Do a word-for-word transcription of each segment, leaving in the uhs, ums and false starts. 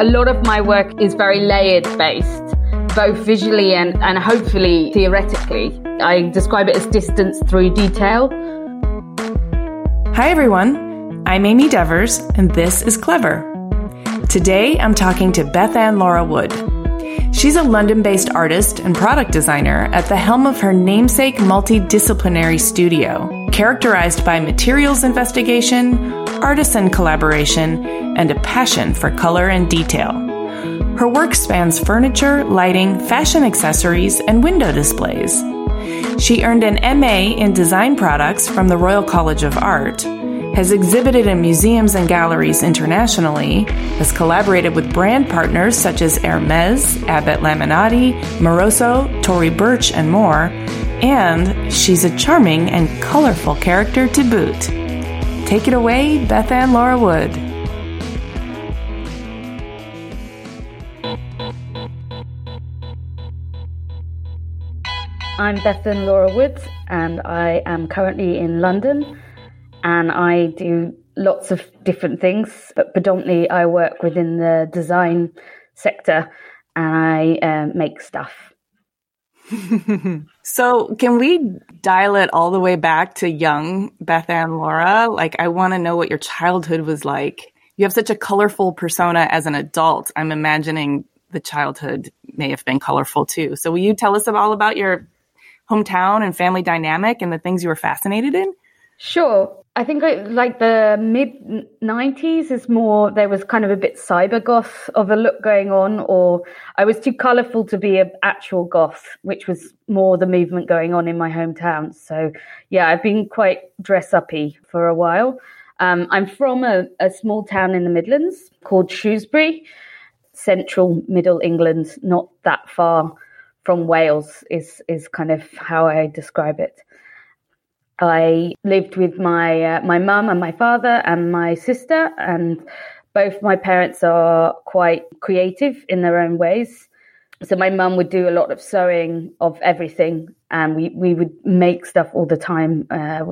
A lot of my work is very layered based, both visually and, and hopefully theoretically. I describe it as distance through detail. Hi everyone, I'm Amy Devers and this is Clever. Today I'm talking to Bethan Laura Wood. She's a London-based artist and product designer at the helm of her namesake multidisciplinary studio, characterized by materials investigation, artisan collaboration, and a passion for color and detail. Her work spans furniture, lighting, fashion accessories, and window displays. She earned an M A in design products from the Royal College of Art, has exhibited in museums and galleries internationally, has collaborated with brand partners such as Hermès, Abet Laminati, Moroso, Tory Burch, and more, and she's a charming and colorful character to boot. Take it away, Bethan Laura Wood. I'm Bethan Laura Wood, and I am currently in London, and I do lots of different things, but predominantly I work within the design sector, and I um, make stuff. So can we dial it all the way back to young Bethan Laura? Like, I want to know what your childhood was like. You have such a colorful persona as an adult. I'm imagining the childhood may have been colorful too. So will you tell us all about your hometown and family dynamic and the things you were fascinated in? Sure. I think like the mid nineties is more, there was kind of a bit cyber goth of a look going on, or I was too colourful to be an actual goth, which was more the movement going on in my hometown. So yeah, I've been quite dress-uppy for a while. Um, I'm from a, a small town in the Midlands called Shrewsbury, central middle England, not that far from Wales is, is kind of how I describe it. I lived with my uh, my mum and my father and my sister, and both my parents are quite creative in their own ways. So my mum would do a lot of sewing of everything, and we, we would make stuff all the time uh,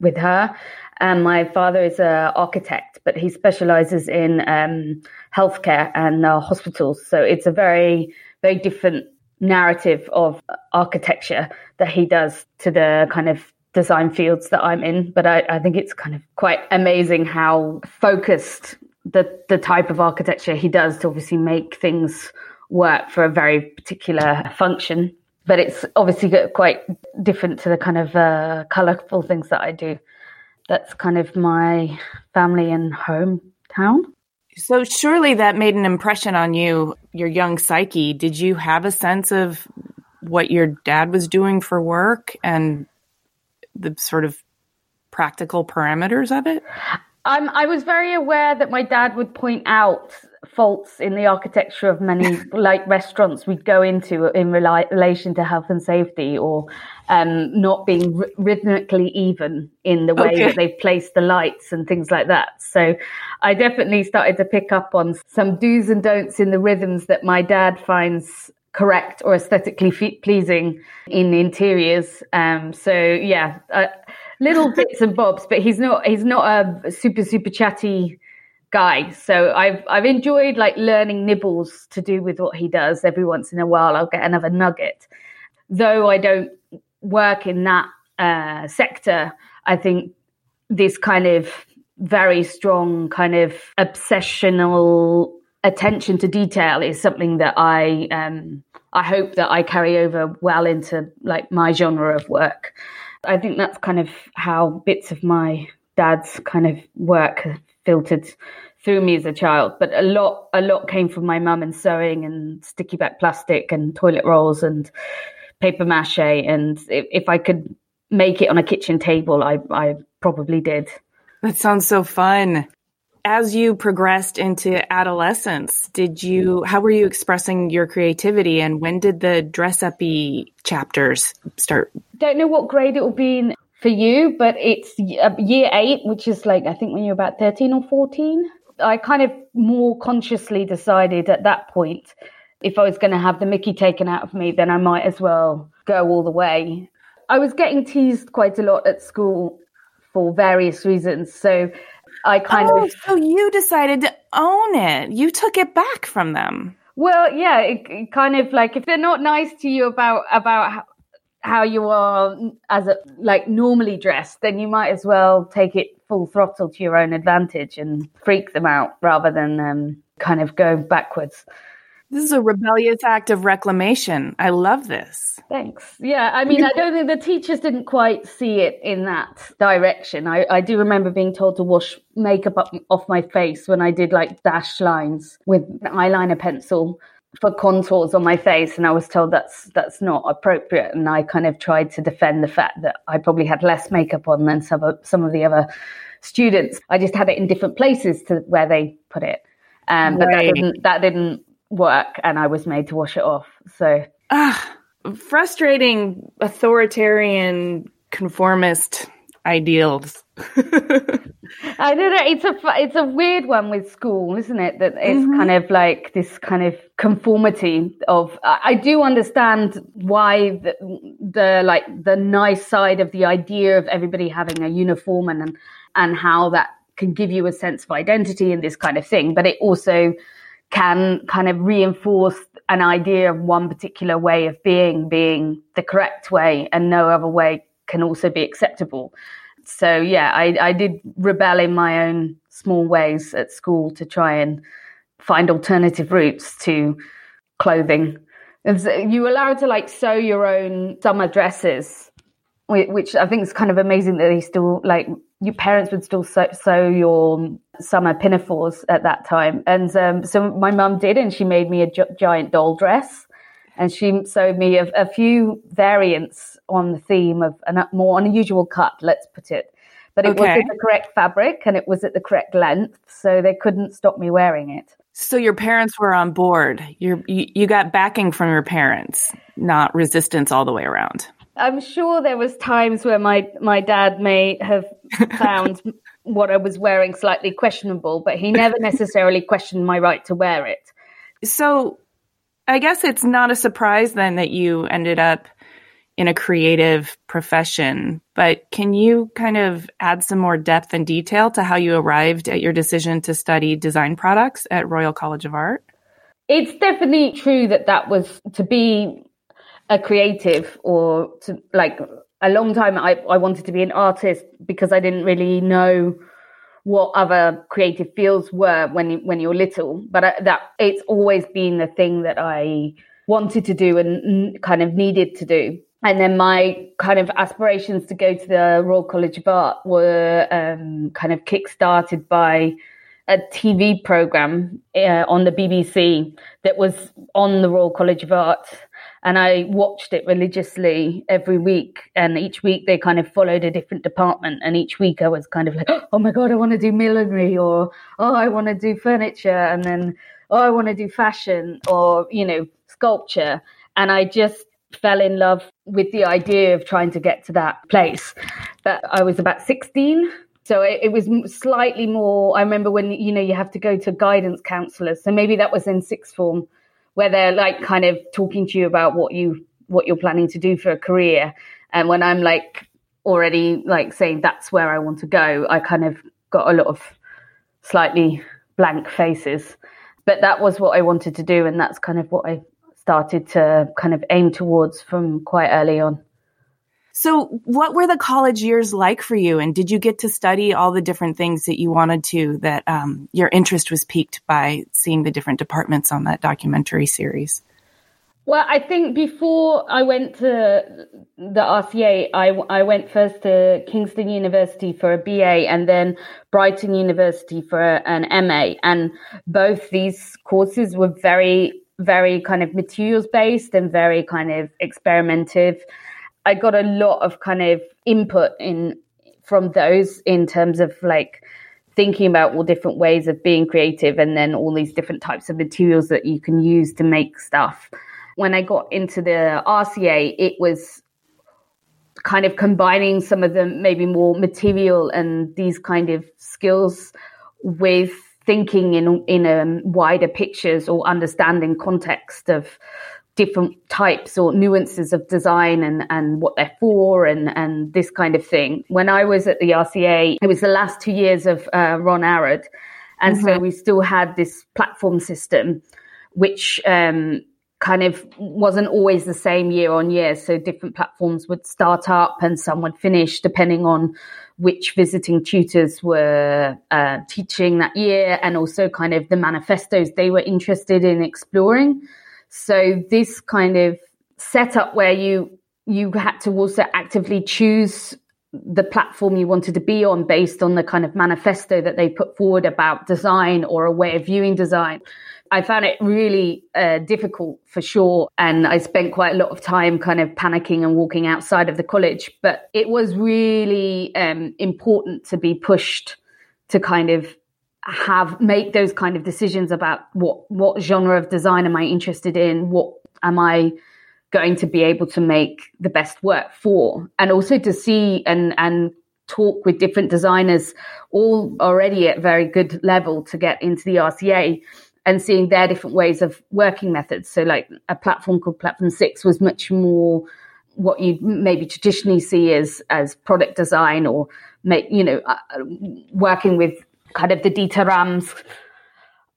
with her. And my father is an architect, but he specialises in um, healthcare and uh, hospitals. So it's a very, very different narrative of architecture that he does to the kind of design fields that I'm in, but I, I think it's kind of quite amazing how focused the, the type of architecture he does to obviously make things work for a very particular function. But it's obviously quite different to the kind of uh, colourful things that I do. That's kind of my family and hometown. So surely that made an impression on you, your young psyche. Did you have a sense of what your dad was doing for work and the sort of practical parameters of it? Um, I was very aware that my dad would point out faults in the architecture of many like restaurants we'd go into in rela- relation to health and safety, or um, not being r- rhythmically even in the way okay. that they've placed the lights and things like that. So I definitely started to pick up on some do's and don'ts in the rhythms that my dad finds correct or aesthetically fe- pleasing in interiors. Um, so yeah, uh, little bits and bobs, but he's not, he's not a super, super chatty guy. So I've, I've enjoyed like learning nibbles to do with what he does. Every once in a while, I'll get another nugget. Though I don't work in that uh, sector, I think this kind of very strong kind of obsessional attention to detail is something that I um, I hope that I carry over well into like my genre of work. I think that's kind of how bits of my dad's kind of work filtered through me as a child. But a lot, a lot came from my mum, and sewing and sticky back plastic and toilet rolls and paper mache. And if, if I could make it on a kitchen table, I, I probably did. That sounds so fun. As you progressed into adolescence, did you, how were you expressing your creativity, and when did the dress-uppy chapters start? Don't know what grade it will be in for you, but it's year eight, which is like, I think when you're about thirteen or fourteen. I kind of more consciously decided at that point, if I was going to have the Mickey taken out of me, then I might as well go all the way. I was getting teased quite a lot at school for various reasons, so I kind oh, of. So you decided to own it. You took it back from them. Well, yeah, it, it kind of like if they're not nice to you about about how, how you are as a, like normally dressed, then you might as well take it full throttle to your own advantage and freak them out rather than um, kind of go backwards. This is a rebellious act of reclamation. I love this. Thanks. Yeah, I mean, I don't think the teachers didn't quite see it in that direction. I, I do remember being told to wash makeup up, off my face when I did like dash lines with an eyeliner pencil for contours on my face. And I was told that's that's not appropriate. And I kind of tried to defend the fact that I probably had less makeup on than some of, some of the other students. I just had it in different places to where they put it. Um, but right. that didn't... That didn't work, and I was made to wash it off. So ah, frustrating authoritarian conformist ideals. I don't know, it's a it's a weird one with school, isn't it, that it's mm-hmm. kind of like this kind of conformity of I, I do understand why the, the like the nice side of the idea of everybody having a uniform and and how that can give you a sense of identity and this kind of thing, but it also can kind of reinforce an idea of one particular way of being being the correct way, and no other way can also be acceptable. So yeah, I, I did rebel in my own small ways at school to try and find alternative routes to clothing. And so you were allowed to like sew your own summer dresses, which I think is kind of amazing that they still like your parents would still sew, sew your summer pinafores at that time. And um, so my mum did, and she made me a gi- giant doll dress, and she sewed me a, a few variants on the theme of a more unusual cut, let's put it. But it okay. was in the correct fabric, and it was at the correct length, so they couldn't stop me wearing it. So your parents were on board. You're, you you got backing from your parents, not resistance all the way around. I'm sure there was times where my, my dad may have found what I was wearing slightly questionable, but he never necessarily questioned my right to wear it. So I guess it's not a surprise then that you ended up in a creative profession, but can you kind of add some more depth and detail to how you arrived at your decision to study design products at Royal College of Art? It's definitely true that that was to be a creative, or to like a long time I, I wanted to be an artist because I didn't really know what other creative fields were when when you're little, but I, that it's always been the thing that I wanted to do and kind of needed to do. And then my kind of aspirations to go to the Royal College of Art were um, kind of kick-started by a T V program uh, on the B B C that was on the Royal College of Art. And I watched it religiously every week. And each week they kind of followed a different department. And each week I was kind of like, oh my God, I want to do millinery, or oh, I want to do furniture. And then oh, I want to do fashion or, you know, sculpture. And I just fell in love with the idea of trying to get to that place. But I was about sixteen. So it, it was slightly more, I remember when, you know, you have to go to guidance counsellors. So maybe that was in sixth form, where they're like kind of talking to you about what you what you're planning to do for a career. And when I'm like already like saying that's where I want to go, I kind of got a lot of slightly blank faces. But that was what I wanted to do. And that's kind of what I started to kind of aim towards from quite early on. So what were the college years like for you? And did you get to study all the different things that you wanted to, that um, your interest was piqued by seeing the different departments on that documentary series? Well, I think before I went to the R C A, I, I went first to Kingston University for a B A and then Brighton University for an M A. And both these courses were very, very kind of materials based and very kind of experimentative. I got a lot of kind of input in from those in terms of like thinking about all different ways of being creative and then all these different types of materials that you can use to make stuff. When I got into the R C A, it was kind of combining some of the maybe more material and these kind of skills with thinking in, in a wider pictures or understanding context of different types or nuances of design and, and what they're for and, and this kind of thing. When I was at the R C A, it was the last two years of uh, Ron Arad. And mm-hmm. so we still had this platform system, which um, kind of wasn't always the same year on year. So different platforms would start up and some would finish depending on which visiting tutors were uh, teaching that year and also kind of the manifestos they were interested in exploring. So this kind of setup where you you had to also actively choose the platform you wanted to be on based on the kind of manifesto that they put forward about design or a way of viewing design. I found it really uh, difficult for sure. And I spent quite a lot of time kind of panicking and walking outside of the college. But it was really um, important to be pushed to kind of have make those kind of decisions about what what genre of design am I interested in, what am I going to be able to make the best work for, and also to see and and talk with different designers all already at very good level to get into the R C A and seeing their different ways of working methods. So like a platform called Platform Six was much more what you maybe traditionally see as as product design or make you know uh, working with kind of the Dieter Rams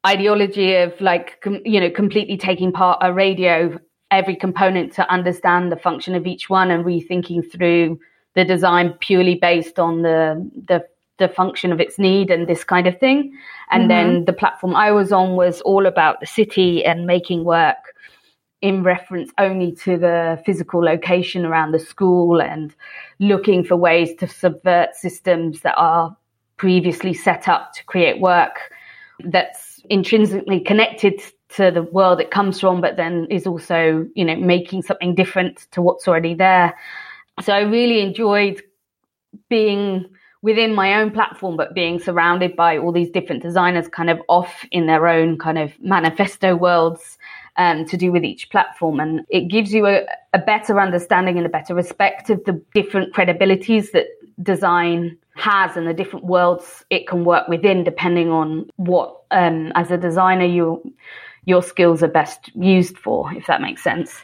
ideology of like, com- you know, completely taking part a radio, every component to understand the function of each one and rethinking through the design purely based on the the, the function of its need and this kind of thing. And mm-hmm. then the platform I was on was all about the city and making work in reference only to the physical location around the school and looking for ways to subvert systems that are previously set up to create work that's intrinsically connected to the world it comes from, but then is also, you know, making something different to what's already there. So I really enjoyed being within my own platform, but being surrounded by all these different designers kind of off in their own kind of manifesto worlds um, to do with each platform. And it gives you a, a better understanding and a better respect of the different credibilities that design has and the different worlds it can work within, depending on what, um, as a designer, your your skills are best used for, if that makes sense.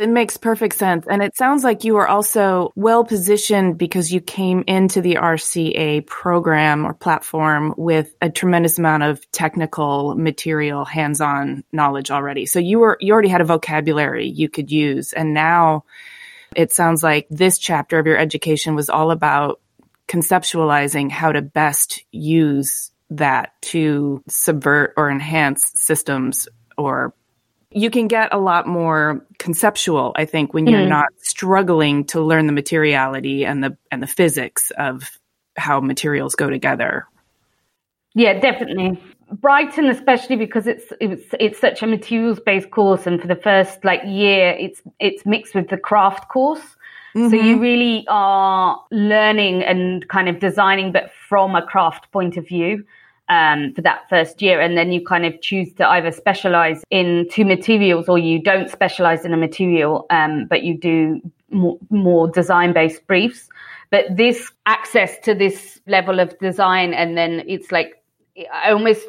It makes perfect sense. And it sounds like you were also well positioned because you came into the R C A program or platform with a tremendous amount of technical material, hands-on knowledge already. So you were you already had a vocabulary you could use. And now it sounds like this chapter of your education was all about conceptualizing how to best use that to subvert or enhance systems, or you can get a lot more conceptual, I think, when you're mm. not struggling to learn the materiality and the and the physics of how materials go together. Yeah, definitely. Brighton, especially because it's it's it's such a materials-based course, and for the first like year, it's it's mixed with the craft course. Mm-hmm. So you really are learning and kind of designing, but from a craft point of view. um, for that first year. And then you kind of choose to either specialize in two materials, or you don't specialize in a material, um, but you do more, more design-based briefs. But this access to this level of design, and then it's like, I almost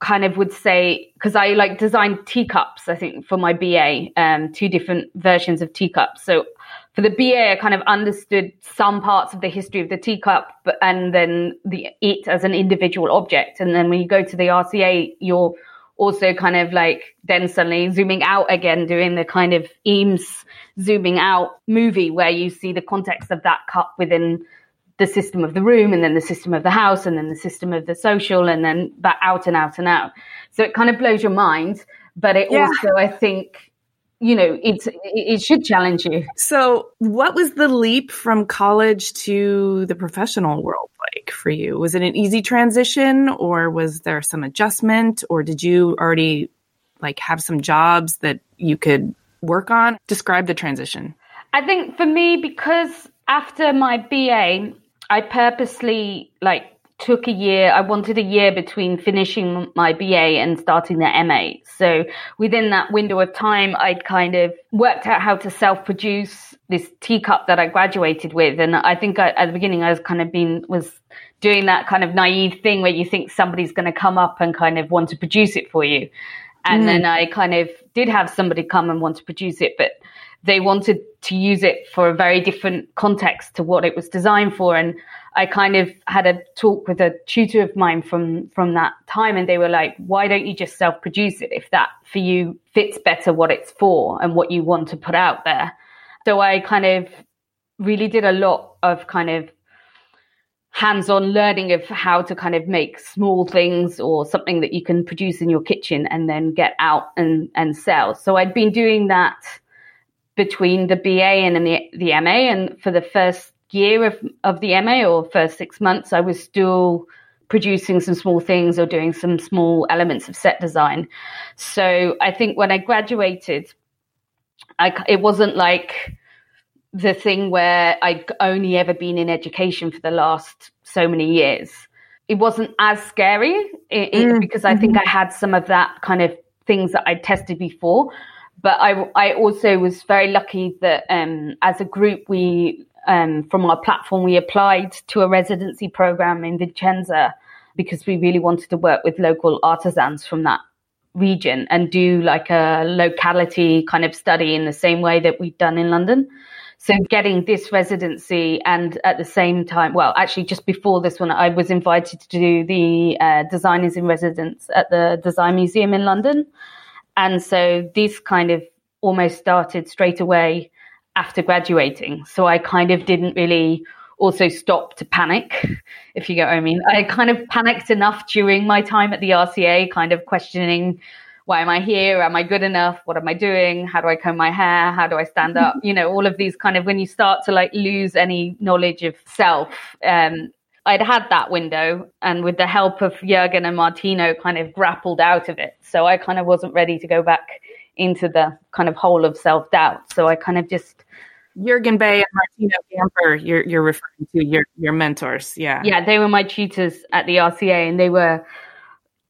kind of would say, because I like designed teacups, I think, for my B A, um, two different versions of teacups. So for the B A, I kind of understood some parts of the history of the teacup, but, and then the it as an individual object. And then when you go to the R C A, you're also kind of like then suddenly zooming out again, doing the kind of Eames zooming out movie where you see the context of that cup within the system of the room, and then the system of the house, and then the system of the social, and then that out and out and out. So it kind of blows your mind, but it yeah. also, I think, you know, it's, it should challenge you. So what was the leap from college to the professional world like for you? Was it an easy transition, or was there some adjustment, or did you already like have some jobs that you could work on? Describe the transition. I think for me, because after my B A, I purposely like took a year. I wanted a year between finishing my B A and starting the M A. So within that window of time, I'd kind of worked out how to self-produce this teacup that I graduated with. And I think I, at the beginning, I was kind of being, was doing that kind of naive thing where you think somebody's going to come up and kind of want to produce it for you. And mm. then I kind of did have somebody come and want to produce it, but they wanted to use it for a very different context to what it was designed for. And I kind of had a talk with a tutor of mine from, from that time, and they were like, why don't you just self-produce it if that for you fits better what it's for and what you want to put out there? So I kind of really did a lot of kind of hands-on learning of how to kind of make small things or something that you can produce in your kitchen and then get out and, and sell. So I'd been doing that between the B A and the, the M A, and for the first year of, of the M A, or first six months, I was still producing some small things or doing some small elements of set design. So I think when I graduated, I, it wasn't like the thing where I'd only ever been in education for the last so many years. It wasn't as scary it, mm. it, because I think I had some of that kind of things that I tested before. But I, I also was very lucky that um, as a group, we um, from our platform, we applied to a residency program in Vicenza because we really wanted to work with local artisans from that region and do like a locality kind of study in the same way that we'd done in London. So getting this residency, and at the same time, well, actually just before this one, I was invited to do the uh, designers in residence at the Design Museum in London. And so this kind of almost started straight away after graduating. So I kind of didn't really also stop to panic, if you get what I mean. I kind of panicked enough during my time at the R C A, kind of questioning, why am I here? Am I good enough? What am I doing? How do I comb my hair? How do I stand up? You know, all of these kind of, when you start to like lose any knowledge of self, um, I'd had that window, and with the help of Jürgen and Martino kind of grappled out of it. So I kind of wasn't ready to go back into the kind of hole of self-doubt. So I kind of just... Jürgen Bay and Martino Gamper, you're, you're referring to your, your mentors, yeah. Yeah, they were my tutors at the R C A, and they were,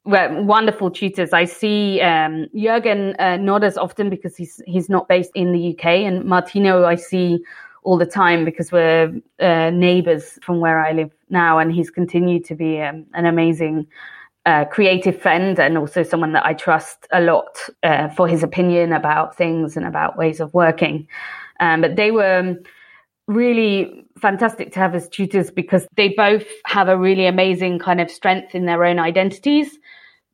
were wonderful tutors. I see um, Jürgen uh, not as often because he's, he's not based in the U K, and Martino I see all the time because we're uh, neighbours from where I live now, and he's continued to be um, an amazing uh, creative friend, and also someone that I trust a lot uh, for his opinion about things and about ways of working. Um, but they were really fantastic to have as tutors because they both have a really amazing kind of strength in their own identities,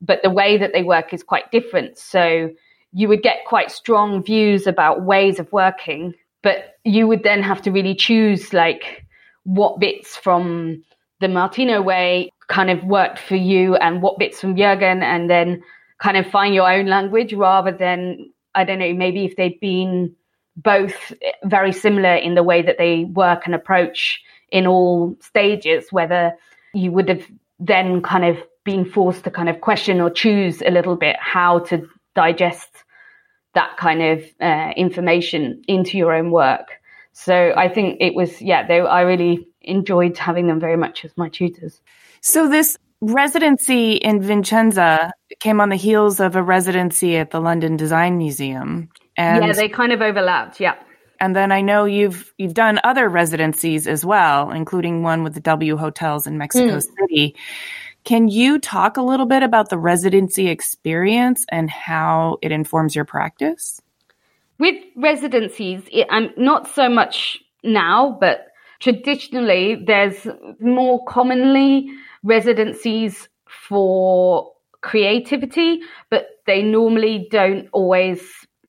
but the way that they work is quite different. So you would get quite strong views about ways of working, but you would then have to really choose like what bits from the Martino way kind of worked for you and what bits from Jürgen, and then kind of find your own language rather than, I don't know, maybe if they'd been both very similar in the way that they work and approach in all stages, whether you would have then kind of been forced to kind of question or choose a little bit how to digest that kind of uh, information into your own work. So I think it was, yeah, they, I really enjoyed having them very much as my tutors. So this residency in Vicenza came on the heels of a residency at the London Design Museum. And yeah, they kind of overlapped. Yeah. And then I know you've you've done other residencies as well, including one with the W Hotels in Mexico mm. City. Can you talk a little bit about the residency experience and how it informs your practice? With residencies, it, I'm not so much now, but traditionally there's more commonly residencies for creativity, but they normally don't always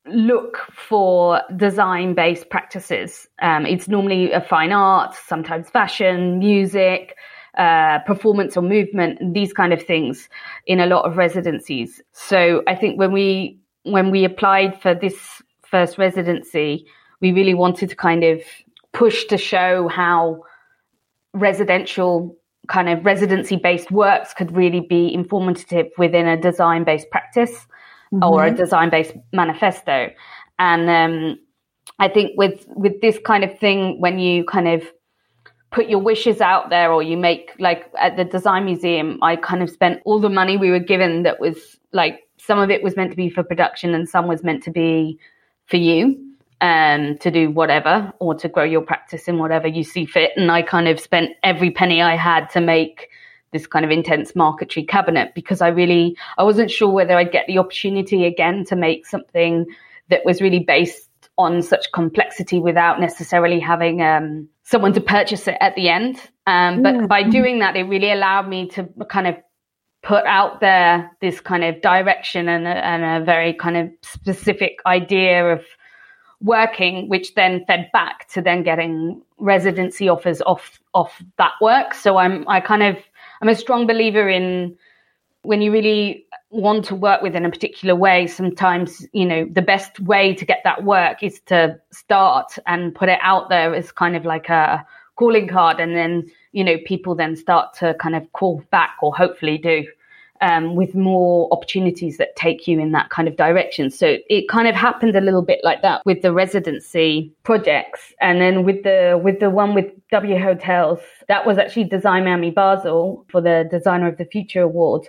look for design-based practices. Um, it's normally a fine art, sometimes fashion, music, uh, performance or movement, these kind of things in a lot of residencies. So I think when we when we applied for this first residency, we really wanted to kind of push to show how residential kind of residency-based works could really be informative within a design-based practice. Mm-hmm. Or a design-based manifesto. And um, I think with with this kind of thing, when you kind of put your wishes out there, or you make, like at the Design Museum, I kind of spent all the money we were given that was like, some of it was meant to be for production and some was meant to be for you um, to do whatever, or to grow your practice in whatever you see fit. And I kind of spent every penny I had to make this kind of intense marquetry cabinet, because I really, I wasn't sure whether I'd get the opportunity again to make something that was really based on such complexity without necessarily having um, someone to purchase it at the end. Um, but mm-hmm. by doing that, it really allowed me to kind of put out there this kind of direction and a, and a very kind of specific idea of working, which then fed back to then getting residency offers off off that work. So I'm I kind of I'm a strong believer in when you really want to work within a particular way, sometimes, you know, the best way to get that work is to start and put it out there as kind of like a calling card. And then, you know, people then start to kind of call back, or hopefully do, um, with more opportunities that take you in that kind of direction. So it kind of happened a little bit like that with the residency projects. And then with the with the one with W Hotels, that was actually Design Miami Basel for the Designer of the Future Award.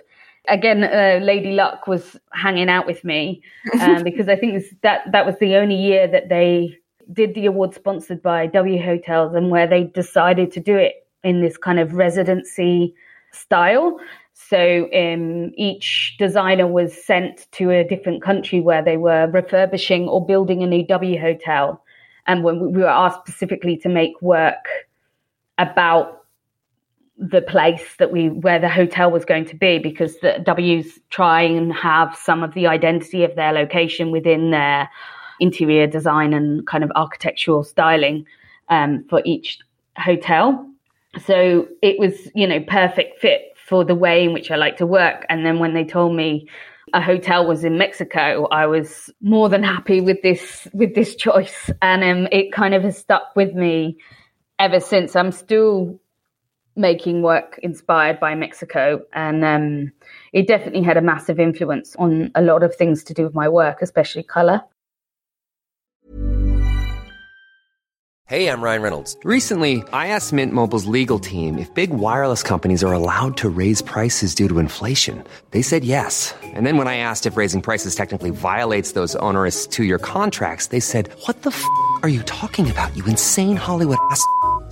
Again, uh, Lady Luck was hanging out with me um, because I think that that was the only year that they did the award sponsored by W Hotels, and where they decided to do it in this kind of residency style. So um, each designer was sent to a different country where they were refurbishing or building a new W Hotel. And when we were asked specifically to make work about the place that we where the hotel was going to be, because the W's try and have some of the identity of their location within their interior design and kind of architectural styling um, for each hotel. So it was, you know, perfect fit for the way in which I like to work. And then when they told me a hotel was in Mexico, I was more than happy with this with this choice. And um, it kind of has stuck with me ever since. I'm still making work inspired by Mexico, and um, it definitely had a massive influence on a lot of things to do with my work, especially colour. Hey, I'm Ryan Reynolds. Recently, I asked Mint Mobile's legal team if big wireless companies are allowed to raise prices due to inflation. They said yes. And then when I asked if raising prices technically violates those onerous two-year contracts, they said, what the f*** are you talking about, you insane Hollywood ass f-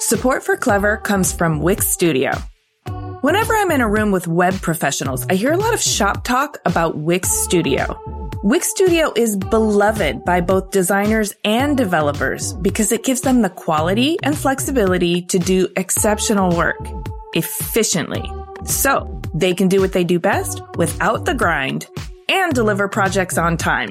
Support for Clever comes from Wix Studio. Whenever I'm in a room with web professionals, I hear a lot of shop talk about Wix Studio. Wix Studio is beloved by both designers and developers because it gives them the quality and flexibility to do exceptional work efficiently, so they can do what they do best without the grind and deliver projects on time.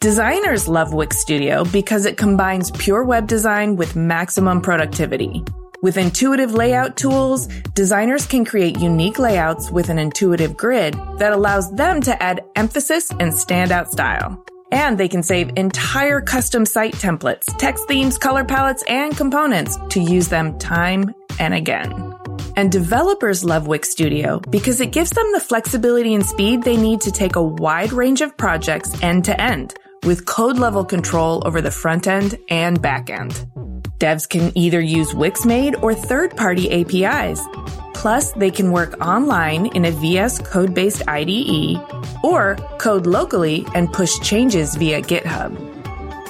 Designers love Wix Studio because it combines pure web design with maximum productivity. With intuitive layout tools, designers can create unique layouts with an intuitive grid that allows them to add emphasis and standout style. And they can save entire custom site templates, text themes, color palettes, and components to use them time and again. And developers love Wix Studio because it gives them the flexibility and speed they need to take a wide range of projects end to end, with code level control over the front end and back end. Devs can either use Wix-made or third-party A P Is. Plus, they can work online in a V S Code-based I D E or code locally and push changes via GitHub.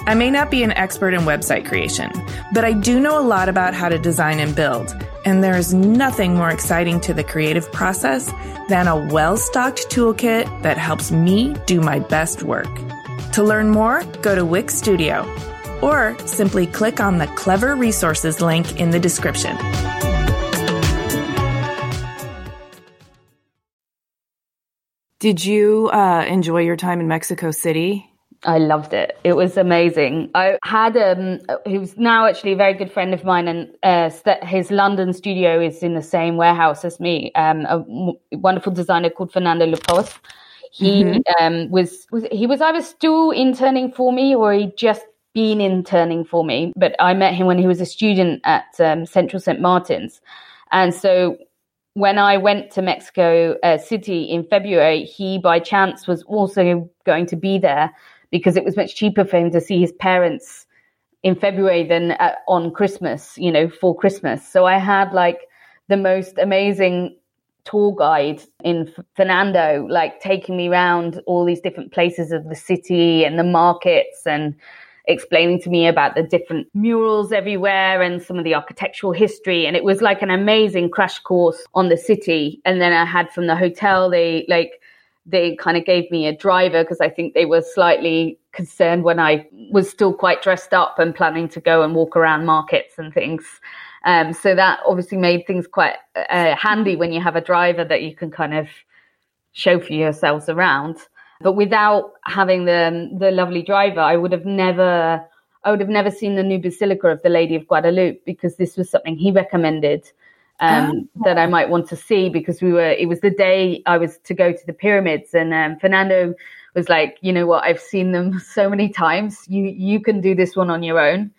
I may not be an expert in website creation, but I do know a lot about how to design and build, and there is nothing more exciting to the creative process than a well-stocked toolkit that helps me do my best work. To learn more, go to Wix Studio, or simply click on the Clever Resources link in the description. Did you uh, enjoy your time in Mexico City? I loved it. It was amazing. I had um, who's now actually a very good friend of mine, and uh, st- his London studio is in the same warehouse as me. Um, a w- wonderful designer called Fernando Lopez. He mm-hmm. um, was, was he was either still interning for me or he just been interning for me, but I met him when he was a student at um, Central Saint Martins. And so when I went to Mexico uh, City in February, he by chance was also going to be there because it was much cheaper for him to see his parents in February than uh, on Christmas, you know, for Christmas. So I had like the most amazing tour guide in Fernando, like taking me around all these different places of the city and the markets and explaining to me about the different murals everywhere and some of the architectural history. And it was like an amazing crash course on the city. And then I had from the hotel, they like, they kind of gave me a driver because I think they were slightly concerned when I was still quite dressed up and planning to go and walk around markets and things. Um, so that obviously made things quite uh, handy when you have a driver that you can kind of chauffeur yourselves around. But without having the the lovely driver, I would have never, I would have never seen the new Basilica of the Lady of Guadalupe, because this was something he recommended um, oh. that I might want to see, because we were. It was the day I was to go to the pyramids, and um, Fernando was like, you know what, I've seen them so many times. You you can do this one on your own.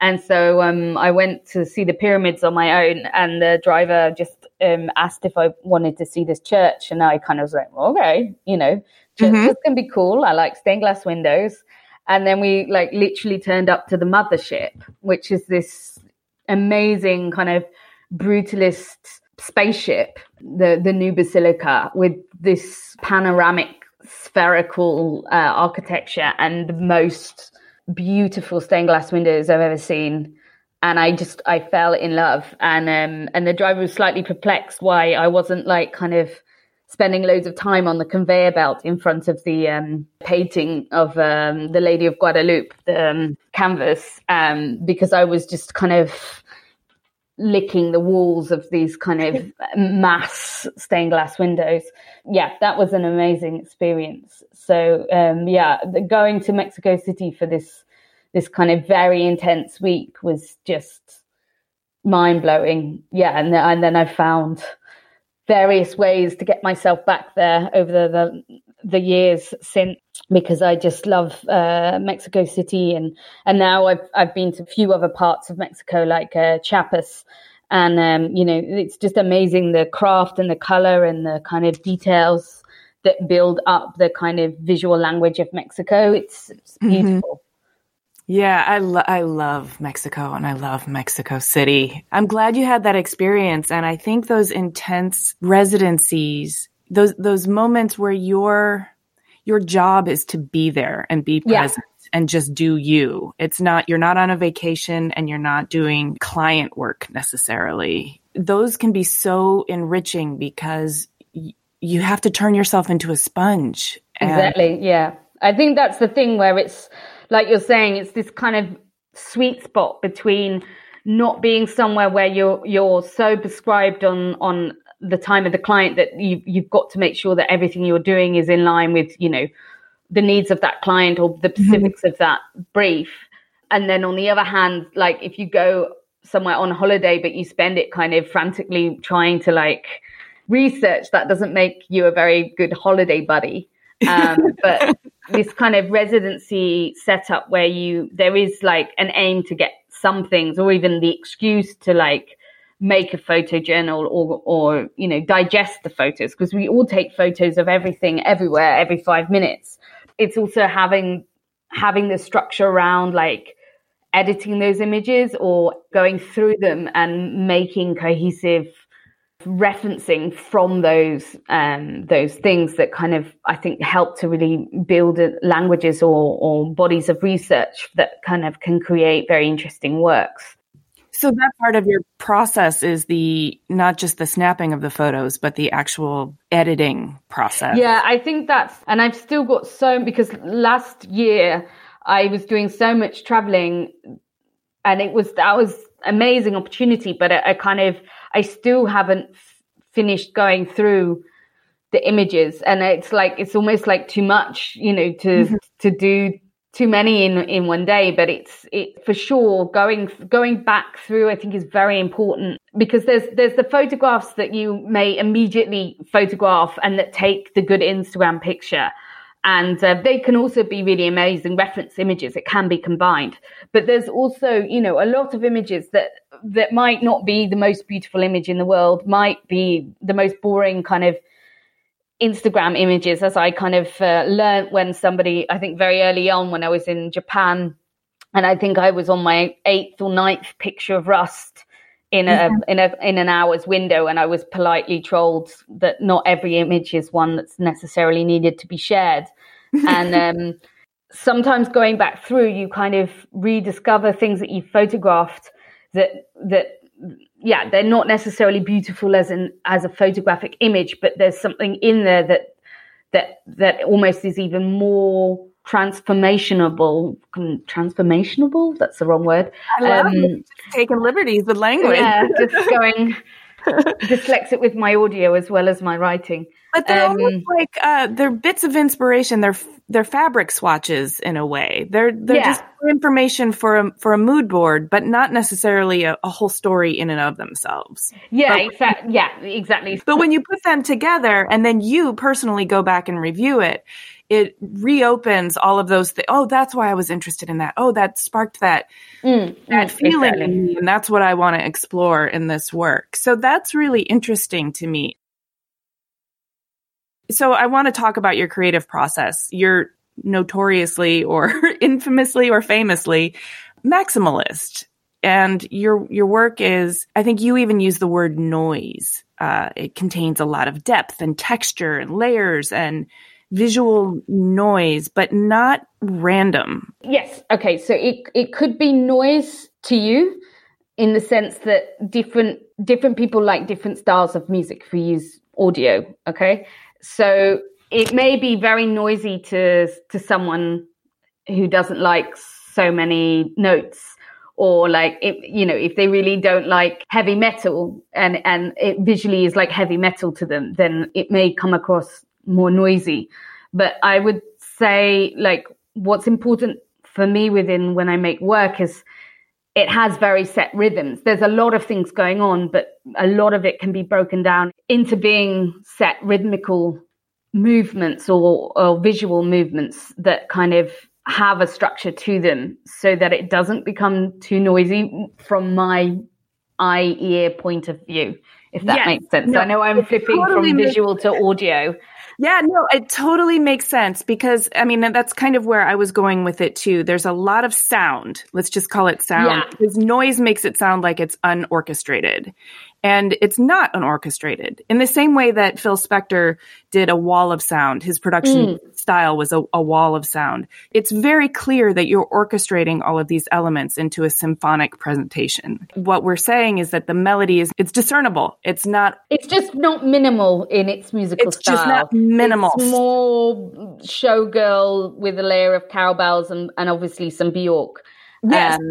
And so um, I went to see the pyramids on my own, and the driver just um, asked if I wanted to see this church, and I kind of was like, well, okay, you know. Churches mm-hmm. can be cool. I like stained glass windows. And then we like literally turned up to the mothership, which is this amazing kind of brutalist spaceship, the, the new basilica, with this panoramic spherical uh, architecture and the most beautiful stained glass windows I've ever seen. And I just, I fell in love. And um, and the driver was slightly perplexed why I wasn't like kind of spending loads of time on the conveyor belt in front of the um, painting of um, the Lady of Guadalupe, the um, canvas, um, because I was just kind of licking the walls of these kind of mass stained glass windows. Yeah, that was an amazing experience. So um, yeah, the, going to Mexico City for this this kind of very intense week was just mind blowing. Yeah, and th- and then I found various ways to get myself back there over the the, the years since, because I just love uh, Mexico City, and and now I've I've been to a few other parts of Mexico, like uh, Chiapas, and um, you know, it's just amazing, the craft and the color and the kind of details that build up the kind of visual language of Mexico. It's, it's beautiful. Mm-hmm. Yeah, I, lo- I love Mexico, and I love Mexico City. I'm glad you had that experience. And I think those intense residencies, those those moments where your your job is to be there and be present yeah. and just do you. It's not, you're not on a vacation and you're not doing client work necessarily. Those can be so enriching because y- you have to turn yourself into a sponge. And- exactly, yeah. I think that's the thing where it's, like you're saying, it's this kind of sweet spot between not being somewhere where you're you're so prescribed on on the time of the client that you, you've got to make sure that everything you're doing is in line with, you know, the needs of that client or the specifics mm-hmm. of that brief. And then on the other hand, like if you go somewhere on holiday, but you spend it kind of frantically trying to like research, that doesn't make you a very good holiday buddy. Um, but this kind of residency setup where you, there is like an aim to get some things, or even the excuse to like make a photo journal or, or, you know, digest the photos, because we all take photos of everything everywhere every five minutes. It's also having, having the structure around like editing those images or going through them and making cohesive referencing from those um those things that kind of I think help to really build languages or or bodies of research that kind of can create very interesting works. So that part of your process is the not just the snapping of the photos, but the actual editing process. Yeah, I think that's, and I've still got so, because last year I was doing so much traveling, and it was that was amazing opportunity, but I, I kind of I still haven't f- finished going through the images, and it's like it's almost like too much, you know, to mm-hmm. to do too many in, in one day, but it's it for sure going going back through I think is very important, because there's there's the photographs that you may immediately photograph and that take the good Instagram picture, and uh, they can also be really amazing reference images. It can be combined, but there's also, you know, a lot of images that that might not be the most beautiful image in the world, might be the most boring kind of Instagram images, as I kind of uh, learned when somebody, I think very early on when I was in Japan, and I think I was on my eighth or ninth picture of rust in a, mm-hmm. in a, in an hour's window. And I was politely trolled that not every image is one that's necessarily needed to be shared. And um, sometimes going back through, you kind of rediscover things that you photographed that, that, yeah, they're not necessarily beautiful as an as a photographic image, but there's something in there that that that almost is even more transformational. Transformational? That's the wrong word. I love um, it. Just taking liberties with language. Yeah, just going dyslexic with my audio as well as my writing. But they're um, almost like uh, they're bits of inspiration. They're they're fabric swatches in a way. They're they're yeah. just information for a, for a mood board, but not necessarily a, a whole story in and of themselves. Yeah, exactly. Yeah, exactly. But when you put them together and then you personally go back and review it, it reopens all of those things. Oh, that's why I was interested in that. Oh, that sparked that, mm, that mm, feeling. Exactly. And that's what I want to explore in this work. So that's really interesting to me. So I want to talk about your creative process. You're notoriously or infamously or famously maximalist. And your your work is, I think you even use the word noise. Uh, it contains a lot of depth and texture and layers and visual noise, but not random. Yes. Okay. So it it could be noise to you in the sense that different different people like different styles of music. If we use audio, okay? So it may be very noisy to to someone who doesn't like so many notes, or like, it, you know, if they really don't like heavy metal and, and it visually is like heavy metal to them, then it may come across more noisy. But I would say like what's important for me within when I make work is it has very set rhythms. There's a lot of things going on, but a lot of it can be broken down into being set rhythmical movements or, or visual movements that kind of have a structure to them so that it doesn't become too noisy from my eye, ear point of view, if that yes. makes sense. No, I know I'm flipping totally from visual to audio. Yeah, no, it totally makes sense, because, I mean, that's kind of where I was going with it, too. There's a lot of sound. Let's just call it sound. Yeah. Because noise makes it sound like it's unorchestrated. And it's not unorchestrated. In the same way that Phil Spector did a wall of sound, his production mm. style was a, a wall of sound. It's very clear that you're orchestrating all of these elements into a symphonic presentation. What we're saying is that the melody is, it's discernible. It's not. It's just not minimal in its musical it's style. It's just not minimal. It's more showgirl with a layer of cowbells and, and obviously some Bjork. Yes. Um,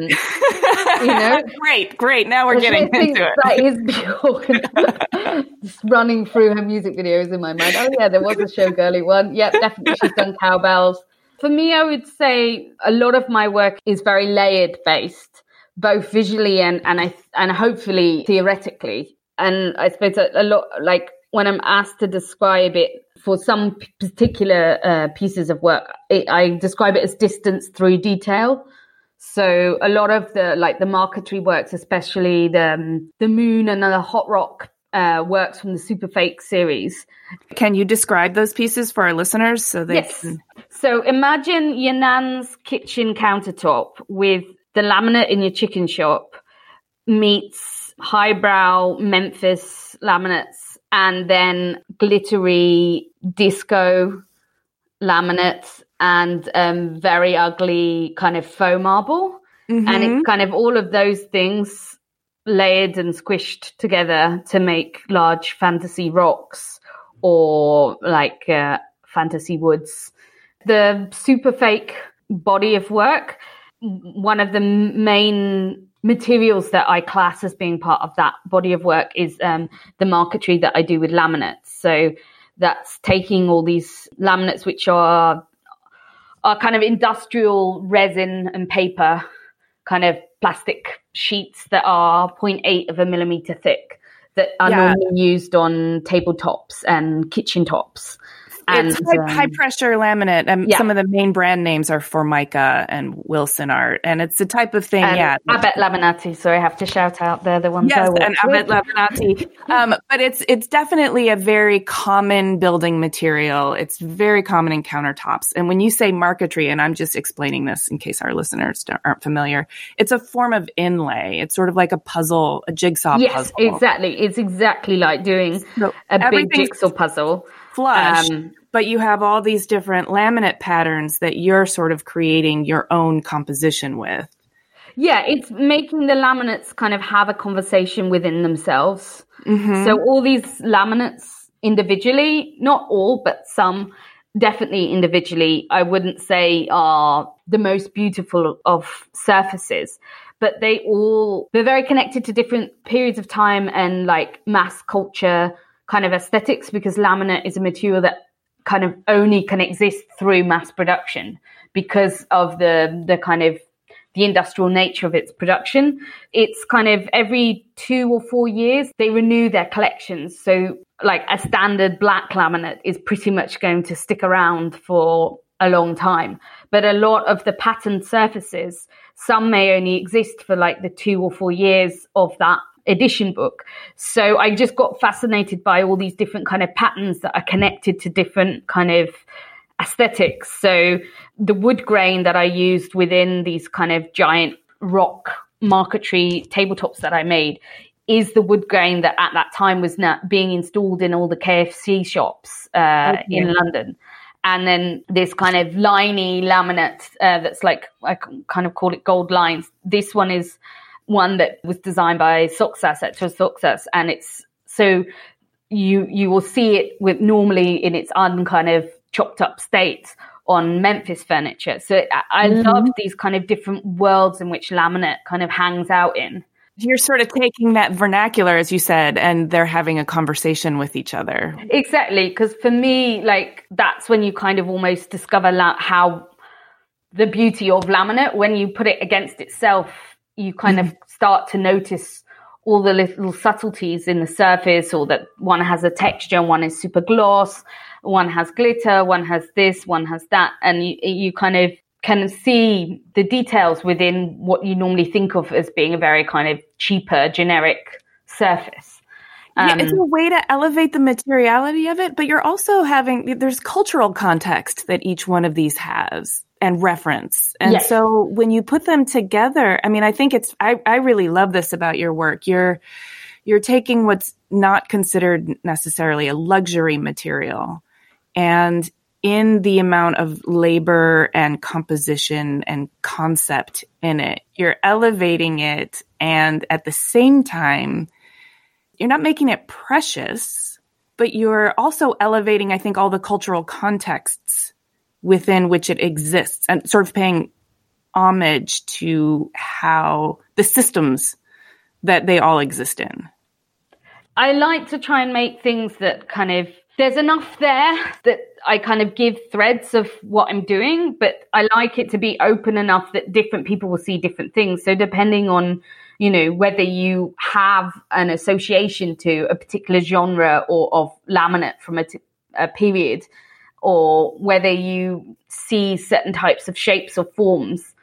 you know? Great, great. Now we're getting into it. That is Bjork. Just running through her music videos in my mind. Oh, yeah, there was a showgirly one. Yeah, definitely she's done cowbells. For me, I would say a lot of my work is very layered based, both visually and and I and hopefully theoretically. And I suppose a, a lot, like when I'm asked to describe it for some p- particular uh, pieces of work, it, I describe it as distance through detail. So a lot of the like the marquetry works, especially the um, the moon and the hot rock uh, works from the Superfake series. Can you describe those pieces for our listeners so they yes. can? So imagine your nan's kitchen countertop with the laminate in your chicken shop meets highbrow Memphis laminates and then glittery disco laminates and um, very ugly kind of faux marble. Mm-hmm. And it's kind of all of those things layered and squished together to make large fantasy rocks or like uh, fantasy woods. The super fake body of work, one of the main materials that I class as being part of that body of work is um, the marquetry that I do with laminates. So that's taking all these laminates, which are are kind of industrial resin and paper, kind of plastic sheets that are zero point eight of a millimeter thick that are yeah. normally used on tabletops and kitchen tops. And, it's high, um, high pressure laminate, and yeah. some of the main brand names are Formica and Wilson Art, and it's the type of thing. And yeah, Abet Laminati. So I have to shout out they're the ones. Yes, I and Abet Laminati. um, but it's it's definitely a very common building material. It's very common in countertops. And when you say marquetry, and I'm just explaining this in case our listeners aren't familiar, it's a form of inlay. It's sort of like a puzzle, a jigsaw yes, puzzle. Yes, exactly. It's exactly like doing so a big jigsaw puzzle. Flush, um, but you have all these different laminate patterns that you're sort of creating your own composition with. Yeah, it's making the laminates kind of have a conversation within themselves. Mm-hmm. So all these laminates individually, not all, but some definitely individually, I wouldn't say are the most beautiful of surfaces, but they all, they're very connected to different periods of time and like mass culture kind of aesthetics, because laminate is a material that kind of only can exist through mass production because of the the kind of the industrial nature of its production. It's kind of every two or four years they renew their collections. So like a standard black laminate is pretty much going to stick around for a long time. But a lot of the patterned surfaces, some may only exist for like the two or four years of that edition book. So I just got fascinated by all these different kind of patterns that are connected to different kind of aesthetics. So the wood grain that I used within these kind of giant rock marquetry tabletops that I made is the wood grain that at that time was not being installed in all the K F C shops uh, okay. in London. And then this kind of liney laminate uh, that's like, I kind of call it gold lines. This one is one that was designed by Soxas at Soxas, and it's so you you will see it with normally in its un kind of chopped up state on Memphis furniture. So I, I mm-hmm. love these kind of different worlds in which laminate kind of hangs out in. You're sort of taking that vernacular, as you said, and they're having a conversation with each other. Exactly, because for me, like that's when you kind of almost discover la- how the beauty of laminate when you put it against itself. You kind of start to notice all the little subtleties in the surface, or that one has a texture, one is super gloss, one has glitter, one has this, one has that. And you, you kind of can see the details within what you normally think of as being a very kind of cheaper, generic surface. Um, yeah, it's a way to elevate the materiality of it, but you're also having, there's cultural context that each one of these has. And reference. And yes. so when you put them together, I mean, I think it's, I, I really love this about your work. You're, you're taking what's not considered necessarily a luxury material, and in the amount of labor and composition and concept in it, you're elevating it. And at the same time, you're not making it precious, but you're also elevating, I think, all the cultural contexts within which it exists and sort of paying homage to how the systems that they all exist in. I like to try and make things that kind of, there's enough there that I kind of give threads of what I'm doing, but I like it to be open enough that different people will see different things. So depending on, you know, whether you have an association to a particular genre or of laminate from a, t- a period, or whether you see certain types of shapes or forms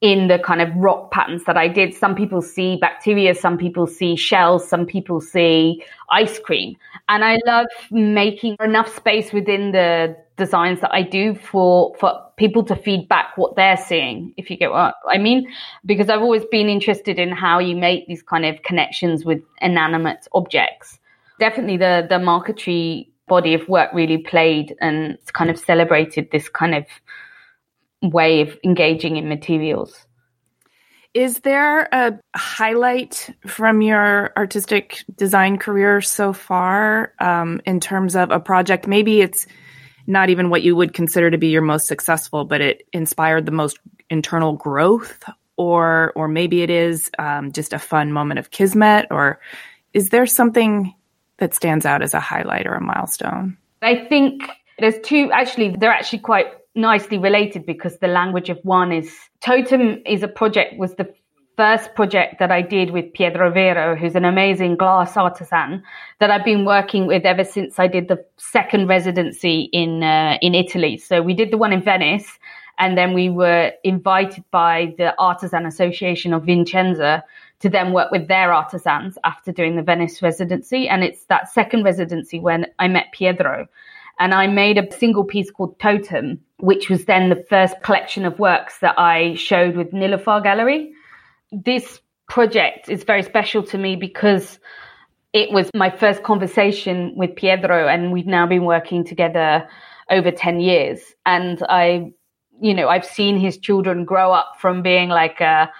in the kind of rock patterns that I did. Some people see bacteria, some people see shells, some people see ice cream. And I love making enough space within the designs that I do for, for people to feed back what they're seeing, if you get what I mean. Because I've always been interested in how you make these kind of connections with inanimate objects. Definitely the, the marquetry body of work really played and kind of celebrated this kind of way of engaging in materials. Is there a highlight from your artistic design career so far um, in terms of a project? Maybe it's not even what you would consider to be your most successful, but it inspired the most internal growth, or or maybe it is um, just a fun moment of kismet, or is there something that stands out as a highlight or a milestone? I think there's two, actually, they're actually quite nicely related because the language of one is Totem is a project was the first project that I did with Pietro Vero, who's an amazing glass artisan that I've been working with ever since I did the second residency in uh, in Italy. So we did the one in Venice, and then we were invited by the Artisan Association of Vicenza to then work with their artisans after doing the Venice residency. And it's that second residency when I met Pietro. And I made a single piece called Totem, which was then the first collection of works that I showed with Nilofar Gallery. This project is very special to me because it was my first conversation with Pietro, and we've now been working together over ten years. And I, you know, I've seen his children grow up from being like a,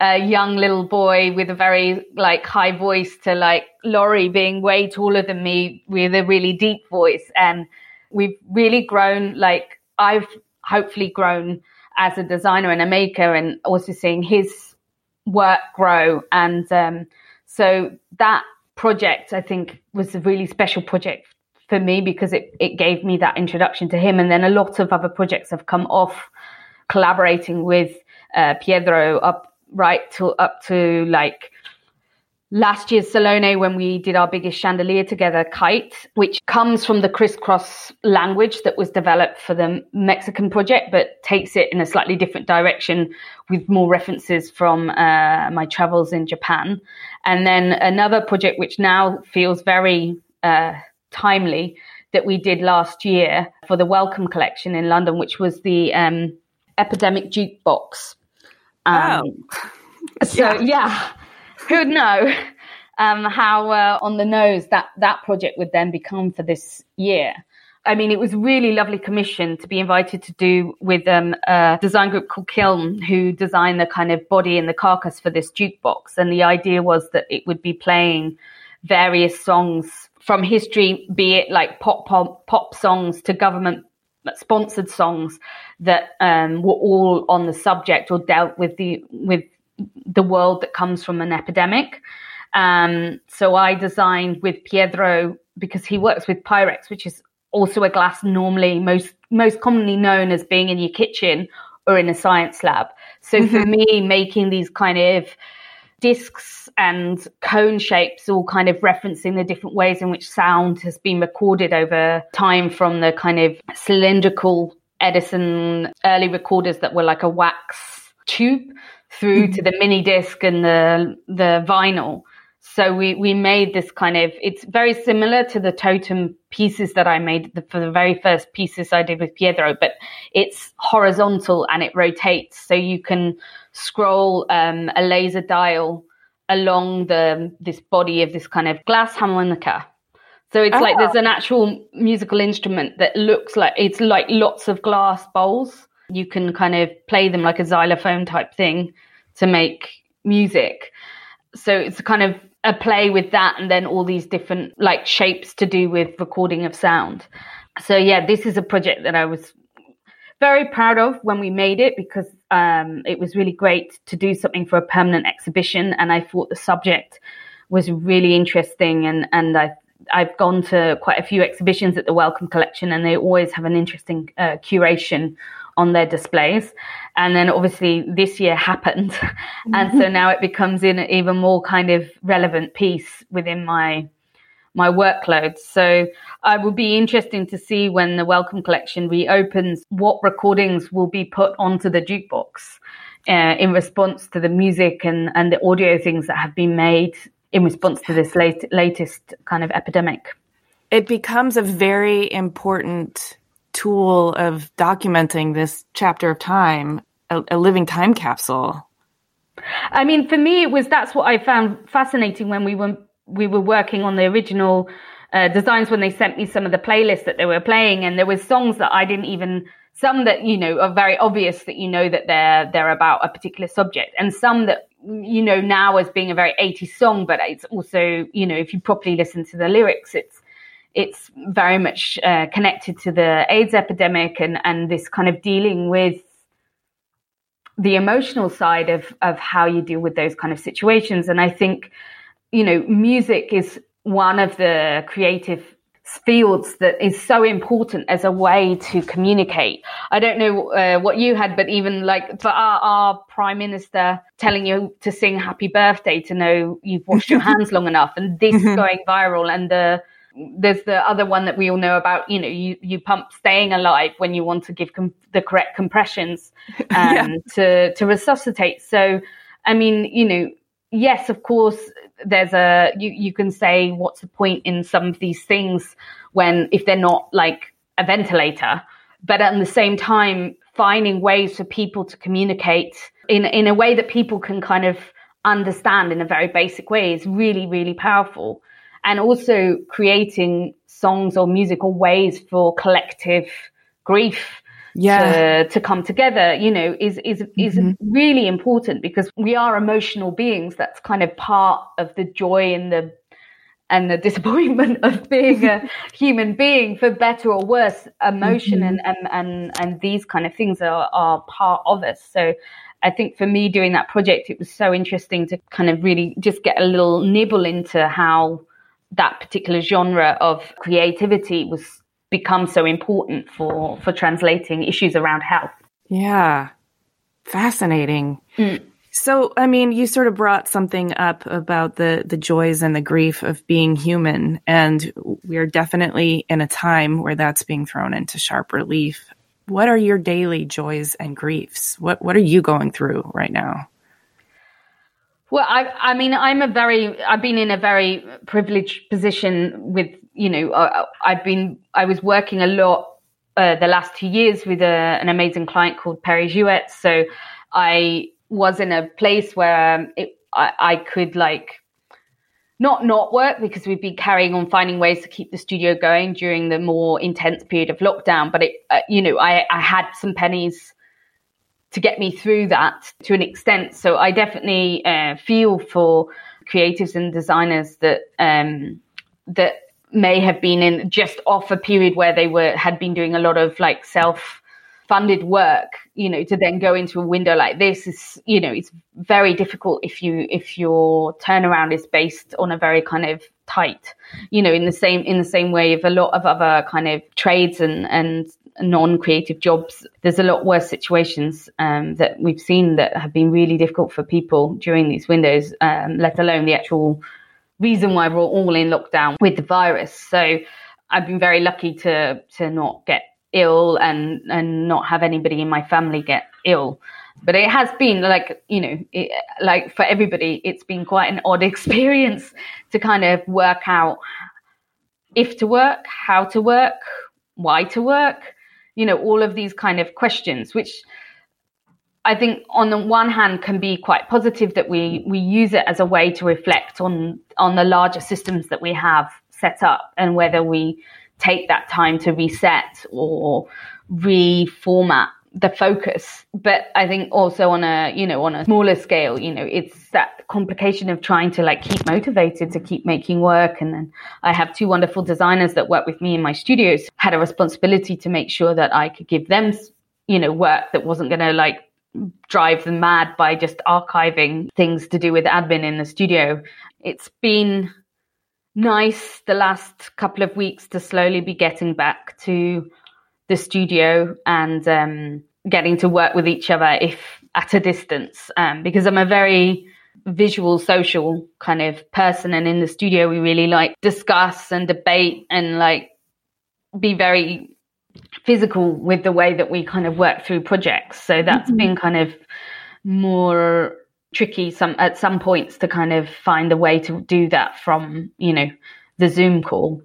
a young little boy with a very like high voice to like Laurie being way taller than me with a really deep voice. And we've really grown, like I've hopefully grown as a designer and a maker, and also seeing his work grow. And um, so that project, I think, was a really special project for me because it, it gave me that introduction to him. And then a lot of other projects have come off collaborating with uh, Pietro up right to up to like last year's Salone, when we did our biggest chandelier together, Kite, which comes from the crisscross language that was developed for the Mexican project, but takes it in a slightly different direction with more references from uh, my travels in Japan. And then another project, which now feels very uh, timely, that we did last year for the Wellcome Collection in London, which was the um, epidemic jukebox. Um, oh. So, yeah. yeah. Who'd know um, how uh, on the nose that that project would then become for this year. I mean, it was really lovely commission to be invited to do with um, a design group called Kiln, who designed the kind of body and the carcass for this jukebox. And the idea was that it would be playing various songs from history, be it like pop pop, pop songs to government sponsored songs that um, were all on the subject or dealt with the with. the world that comes from an epidemic. Um, so I designed with Pietro because he works with Pyrex, which is also a glass normally most most commonly known as being in your kitchen or in a science lab. So for me, making these kind of discs and cone shapes, all kind of referencing the different ways in which sound has been recorded over time from the kind of cylindrical Edison early recorders that were like a wax tube through to the mini disc and the the vinyl. So we we made this kind of, it's very similar to the Totem pieces that I made the, for the very first pieces I did with Pietro, but it's horizontal and it rotates. So you can scroll um, a laser dial along the this body of this kind of glass harmonica. So it's oh. like there's an actual musical instrument that looks like, it's like lots of glass bowls. You can kind of play them like a xylophone type thing to make music. So it's kind of a play with that, and then all these different like shapes to do with recording of sound. So yeah, this is a project that I was very proud of when we made it, because um, it was really great to do something for a permanent exhibition, and I thought the subject was really interesting, and and I I've gone to quite a few exhibitions at the Wellcome Collection, and they always have an interesting uh, curation on their displays. And then obviously this year happened, and so now it becomes an even more kind of relevant piece within my my workload. So I will be interesting to see when the Wellcome Collection reopens what recordings will be put onto the jukebox uh, in response to the music and, and the audio things that have been made in response to this late, latest kind of epidemic. It becomes a very important tool of documenting this chapter of time, a, a living time capsule. I mean, for me, it was that's what I found fascinating when we were we were working on the original uh, designs, when they sent me some of the playlists that they were playing, and there were songs that I didn't even, some that, you know, are very obvious that you know that they're they're about a particular subject, and some that you know now as being a very eighties song, but it's also, you know, if you properly listen to the lyrics, it's it's very much uh, connected to the AIDS epidemic and and this kind of dealing with the emotional side of of how you deal with those kind of situations. And I think, you know, music is one of the creative fields that is so important as a way to communicate. I don't know uh, what you had, but even like for our, our prime minister telling you to sing happy birthday to know you've washed your hands long enough, and this mm-hmm. going viral, and the there's the other one that we all know about, you know, you, you pump staying alive when you want to give com- the correct compressions um, yeah. to, to resuscitate. So, I mean, you know, yes, of course, there's a you, you can say what's the point in some of these things when if they're not like a ventilator, but at the same time, finding ways for people to communicate in in a way that people can kind of understand in a very basic way is really, really powerful. And also creating songs or musical ways for collective grief yeah. to, to come together, you know, is is is mm-hmm. really important, because we are emotional beings. That's kind of part of the joy and the and the disappointment of being a human being, for better or worse. Emotion mm-hmm. and, and and and these kind of things are are part of us. So I think for me doing that project, it was so interesting to kind of really just get a little nibble into how that particular genre of creativity was become so important for, for translating issues around health. Yeah. Fascinating. Mm. So, I mean, you sort of brought something up about the, the joys and the grief of being human. And we are definitely in a time where that's being thrown into sharp relief. What are your daily joys and griefs? What, what are you going through right now? Well, I, I mean, I'm a very, I've been in a very privileged position with, you know, uh, I've been, I was working a lot uh, the last two years with a, an amazing client called Perry Jewett. So I was in a place where um, it, I, I could like not not work, because we'd be carrying on finding ways to keep the studio going during the more intense period of lockdown. But, it, uh, you know, I, I had some pennies to get me through that to an extent. So I definitely uh, feel for creatives and designers that um, that may have been in just off a period where they were had been doing a lot of like self-funded work, you know, to then go into a window like this is, you know, it's very difficult if you if your turnaround is based on a very kind of tight, you know, in the same in the same way of a lot of other kind of trades and and non-creative jobs. There's a lot worse situations um, that we've seen that have been really difficult for people during these windows, um, let alone the actual reason why we're all in lockdown with the virus. So I've been very lucky to to not get ill and and not have anybody in my family get ill. But it has been like, you know, it, like for everybody, it's been quite an odd experience to kind of work out if to work, how to work, why to work. You know, all of these kind of questions, which I think on the one hand can be quite positive that we we use it as a way to reflect on on the larger systems that we have set up, and whether we take that time to reset or reformat the focus. But I think also on a, you know, on a smaller scale, you know, it's that complication of trying to like keep motivated to keep making work. And then I have two wonderful designers that work with me in my studios, had a responsibility to make sure that I could give them, you know, work that wasn't going to like drive them mad by just archiving things to do with admin in the studio. It's been nice the last couple of weeks to slowly be getting back to the studio and um, getting to work with each other, if at a distance, um, because I'm a very visual, social kind of person. And in the studio, we really like discuss and debate and like be very physical with the way that we kind of work through projects. So that's mm-hmm. been kind of more tricky some at some points to kind of find a way to do that from, you know, the Zoom call.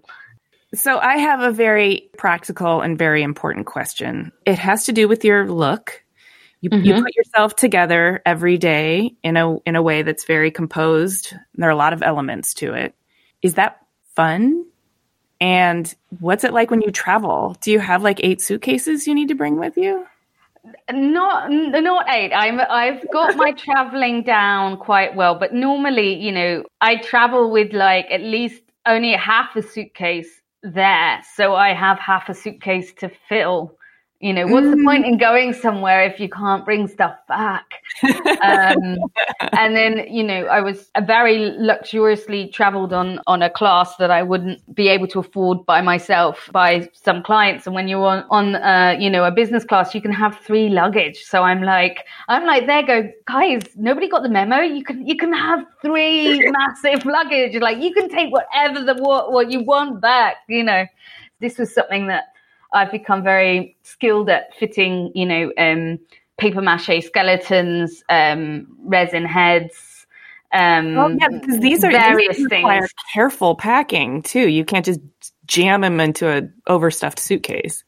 So I have a very practical and very important question. It has to do with your look. You, mm-hmm. you put yourself together every day in a in a way that's very composed. There are a lot of elements to it. Is that fun? And what's it like when you travel? Do you have like eight suitcases you need to bring with you? Not not eight. I'm, I've got my traveling down quite well. But normally, you know, I travel with like at least only half a suitcase there, so I have half a suitcase to fill. You know, what's mm. the point in going somewhere if you can't bring stuff back? um and then, you know, I was very luxuriously traveled on on a class that I wouldn't be able to afford by myself by some clients. And when you're on on uh you know, a business class, you can have three luggage. So I'm like I'm like there go guys, nobody got the memo. You can you can have three massive luggage. You're like, you can take whatever the what what you want back, you know. This was something that I've become very skilled at, fitting, you know, um, paper mache skeletons, um, resin heads. Um, oh, yeah, because these are various these things. Careful packing too. You can't just jam them into an overstuffed suitcase.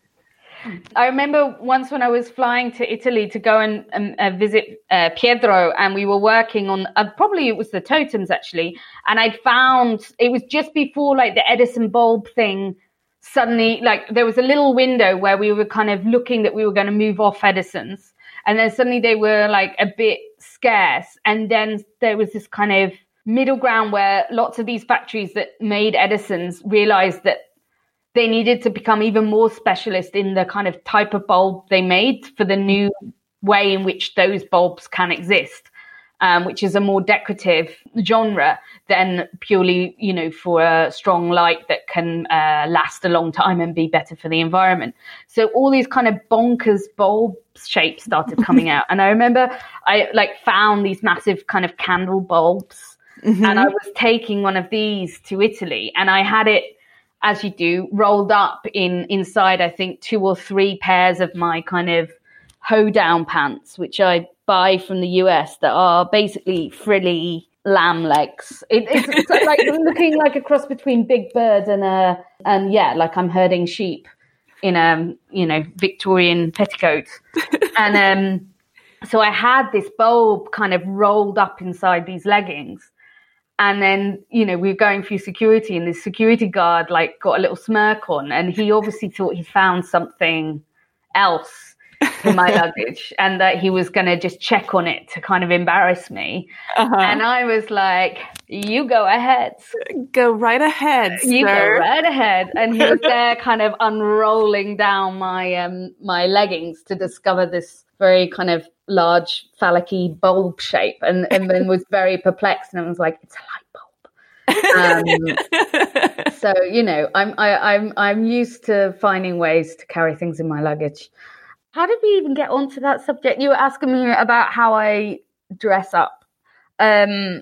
I remember once when I was flying to Italy to go and um, uh, visit uh, Pietro, and we were working on uh, probably it was the totems actually, and I'd found it was just before like the Edison bulb thing. Suddenly, like, there was a little window where we were kind of looking that we were going to move off Edison's, and then suddenly they were like a bit scarce. And then there was this kind of middle ground where lots of these factories that made Edison's realized that they needed to become even more specialist in the kind of type of bulb they made for the new way in which those bulbs can exist, um, which is a more decorative genre than purely, you know, for a strong light that can uh, last a long time and be better for the environment. So all these kind of bonkers bulb shapes started coming out. And I remember I like found these massive kind of candle bulbs mm-hmm. and I was taking one of these to Italy, and I had it, as you do, rolled up in inside, I think, two or three pairs of my kind of hoedown pants, which I buy from the U S that are basically frilly lamb legs. It, it's, it's like looking like a cross between Big Bird and a and yeah, like I'm herding sheep in a, you know, Victorian petticoat. And um, so I had this bulb kind of rolled up inside these leggings. And then, you know, we were going through security, and this security guard like got a little smirk on, and he obviously thought he found something else in my luggage, and that he was going to just check on it to kind of embarrass me. Uh-huh. And I was like, you go ahead. Go right ahead, You sir. go right ahead. And he was there kind of unrolling down my um, my leggings to discover this very kind of large phallic-y bulb shape, and, and then was very perplexed, and I was like, it's a light bulb. um, so, you know, I'm, I, I'm, I'm used to finding ways to carry things in my luggage. How did we even get onto that subject? You were asking me about how I dress up. Um,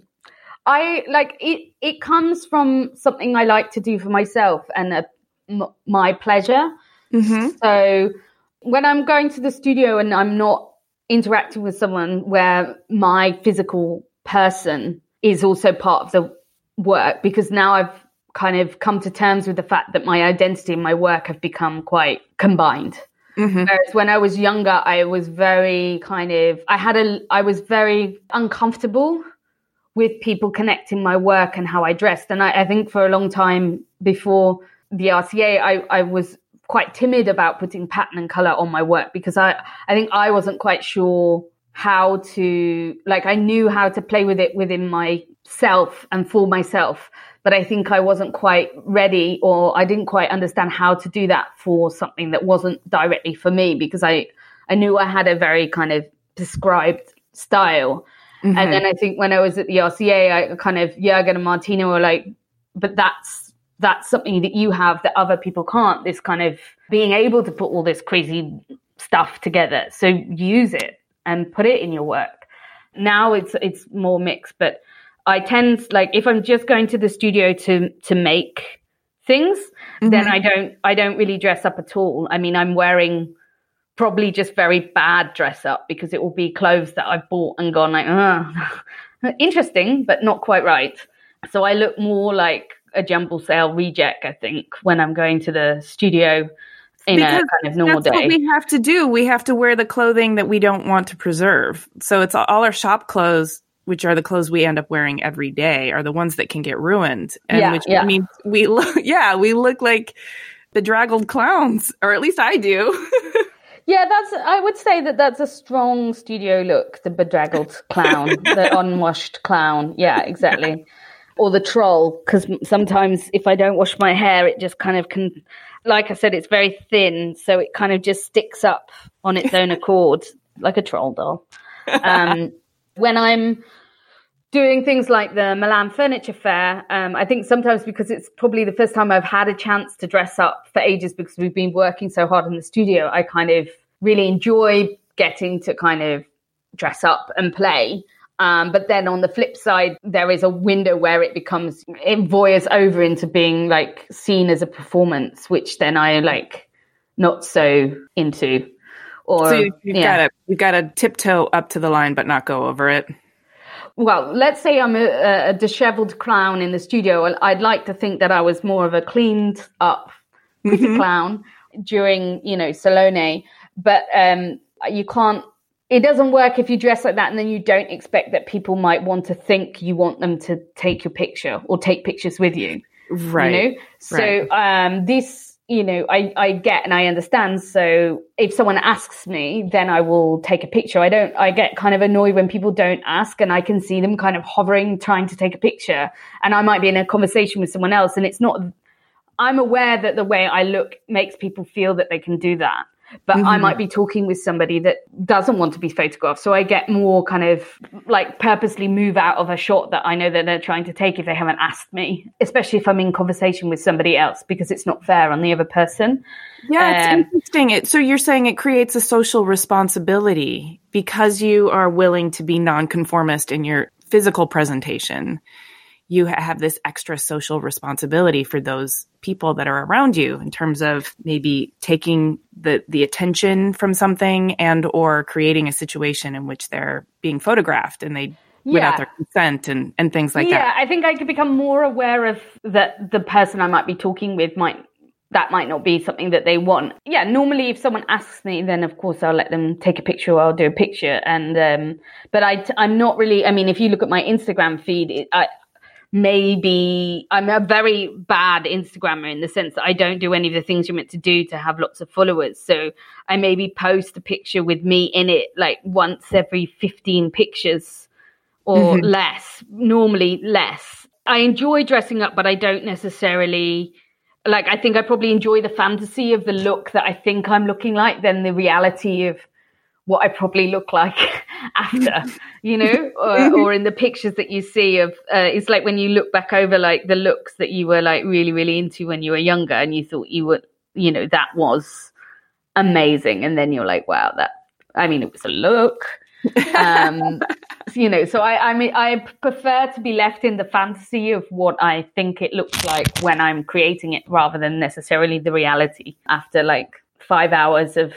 I like it. It comes from something I like to do for myself and a, m- my pleasure. Mm-hmm. So when I'm going to the studio and I'm not interacting with someone where my physical person is also part of the work, because now I've kind of come to terms with the fact that my identity and my work have become quite combined. Mm-hmm. Whereas when I was younger, I was very kind of, I had a, I was very uncomfortable with people connecting my work and how I dressed. And I, I think for a long time before the R C A, I, I was quite timid about putting pattern and color on my work because I, I think I wasn't quite sure how to, like, I knew how to play with it within myself and for myself, but I think I wasn't quite ready, or I didn't quite understand how to do that for something that wasn't directly for me, because I, I knew I had a very kind of prescribed style. Mm-hmm. And then I think when I was at the R C A, I kind of, Jürgen and Martino were like, but that's, that's something that you have that other people can't, this kind of being able to put all this crazy stuff together. So use it and put it in your work. Now it's, it's more mixed, but I tend, like, if I'm just going to the studio to, to make things, mm-hmm. then I don't, I don't really dress up at all. I mean, I'm wearing probably just very bad dress up because it will be clothes that I bought and gone like, oh, interesting, but not quite right. So I look more like a jumble sale reject, I think, when I'm going to the studio in because a kind of normal that's day. That's what we have to do. We have to wear the clothing that we don't want to preserve. So it's all our shop clothes, which are the clothes we end up wearing every day, are the ones that can get ruined. And yeah, which yeah. means we look, yeah, we look like bedraggled clowns, or at least I do. Yeah, that's. I would say that that's a strong studio look, the bedraggled clown, the unwashed clown. Yeah, exactly. Or the troll, because sometimes if I don't wash my hair, it just kind of can, like I said, it's very thin, so it kind of just sticks up on its own accord, like a troll doll. Um, when I'm doing things like the Milan Furniture Fair, um, I think sometimes because it's probably the first time I've had a chance to dress up for ages because we've been working so hard in the studio, I kind of really enjoy getting to kind of dress up and play. Um, but then on the flip side, there is a window where it becomes, it voyeurs over into being like seen as a performance, which then I like not so into. Or, so you've yeah. got to you've got to tiptoe up to the line, but not go over it. Well, let's say I'm a, a disheveled clown in the studio. I'd like to think that I was more of a cleaned up pretty mm-hmm. clown during, you know, Salone, but um, you can't. It doesn't work if you dress like that and then you don't expect that people might want to think you want them to take your picture or take pictures with you. Right. You know? So right. um, this, you know, I, I get and I understand. So if someone asks me, then I will take a picture. I don't, I get kind of annoyed when people don't ask and I can see them kind of hovering, trying to take a picture. And I might be in a conversation with someone else and it's not, I'm aware that the way I look makes people feel that they can do that. But mm-hmm. I might be talking with somebody that doesn't want to be photographed. So I get more kind of like purposely move out of a shot that I know that they're trying to take if they haven't asked me, especially if I'm in conversation with somebody else, because it's not fair on the other person. Yeah, um, it's interesting. It, so you're saying it creates a social responsibility because you are willing to be nonconformist in your physical presentation. You have this extra social responsibility for those people that are around you in terms of maybe taking the, the attention from something and or creating a situation in which they're being photographed and they yeah. without their consent and, and things like yeah, that. Yeah, I think I could become more aware of that the person I might be talking with might that might not be something that they want. Yeah, normally if someone asks me, then of course I'll let them take a picture or I'll do a picture. And um, but I, I'm not really, I mean, if you look at my Instagram feed, it, I Maybe I'm a very bad Instagrammer in the sense that I don't do any of the things you're meant to do to have lots of followers. So I maybe post a picture with me in it like once every fifteen pictures or mm-hmm. less, normally less. I enjoy dressing up, but I don't necessarily like, I think I probably enjoy the fantasy of the look that I think I'm looking like than the reality of what I probably look like after, you know, or, or in the pictures that you see of, uh, it's like when you look back over, like the looks that you were like really, really into when you were younger and you thought you were, you know, that was amazing. And then you're like, wow, that, I mean, it was a look, um, you know, so I, I mean, I prefer to be left in the fantasy of what I think it looks like when I'm creating it rather than necessarily the reality after like five hours of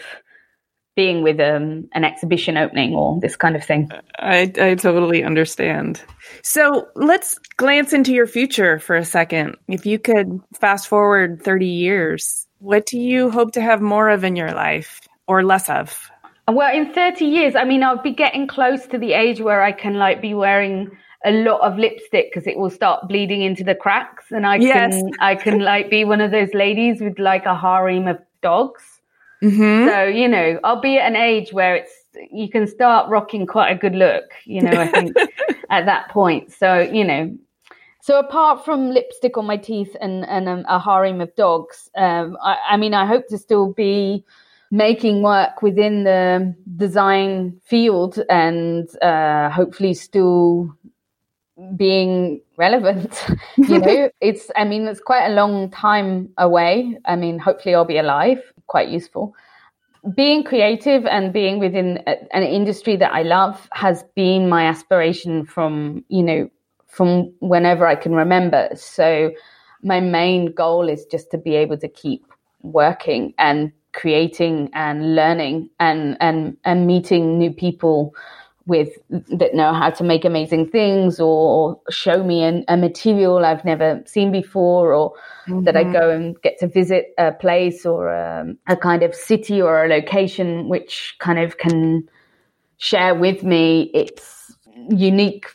being with um, an exhibition opening or this kind of thing. I, I totally understand. So let's glance into your future for a second. If you could fast forward thirty years, what do you hope to have more of in your life or less of? Well, in thirty years, I mean, I'll be getting close to the age where I can like be wearing a lot of lipstick because it will start bleeding into the cracks. And I yes. can, I can like be one of those ladies with like a harem of dogs. Mm-hmm. So, you know, I'll be at an age where it's, you can start rocking quite a good look, you know, I think at that point. So, you know, so apart from lipstick on my teeth and, and um, a harem of dogs, um, I, I mean, I hope to still be making work within the design field and uh, hopefully still being relevant. You know, it's, I mean, it's quite a long time away. I mean, hopefully I'll be alive, quite useful. Being creative and being within a, an industry that I love has been my aspiration from, you know, from whenever I can remember. So my main goal is just to be able to keep working and creating and learning and, and, and meeting new people with that know how to make amazing things or show me an, a material I've never seen before, or mm-hmm. that I go and get to visit a place or a, a kind of city or a location which kind of can share with me its unique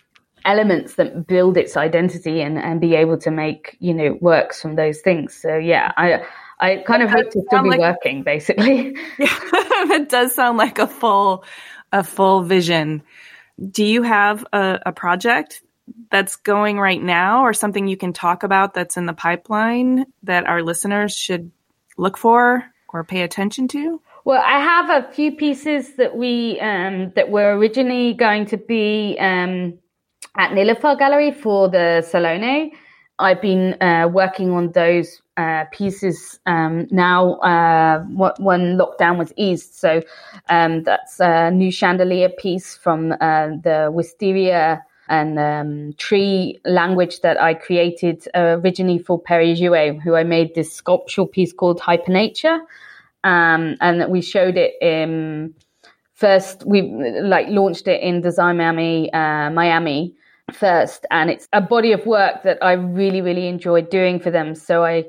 elements that build its identity, and, and be able to make, you know, works from those things. So, yeah, I I kind of hope to still be like, working, basically. Yeah, that does sound like a full... a full vision. Do you have a, a project that's going right now or something you can talk about that's in the pipeline that our listeners should look for or pay attention to? Well, I have a few pieces that we um, that were originally going to be um, at Nilofar Gallery for the Salone. I've been uh, working on those uh, pieces um, now uh, when lockdown was eased. So um, that's a new chandelier piece from uh, the wisteria and um, tree language that I created uh, originally for Perry Jewett, who I made this sculptural piece called Hypernature. Um, and we showed it in first, we like launched it in Design Miami, uh, Miami. first, and it's a body of work that I really really enjoyed doing for them. So I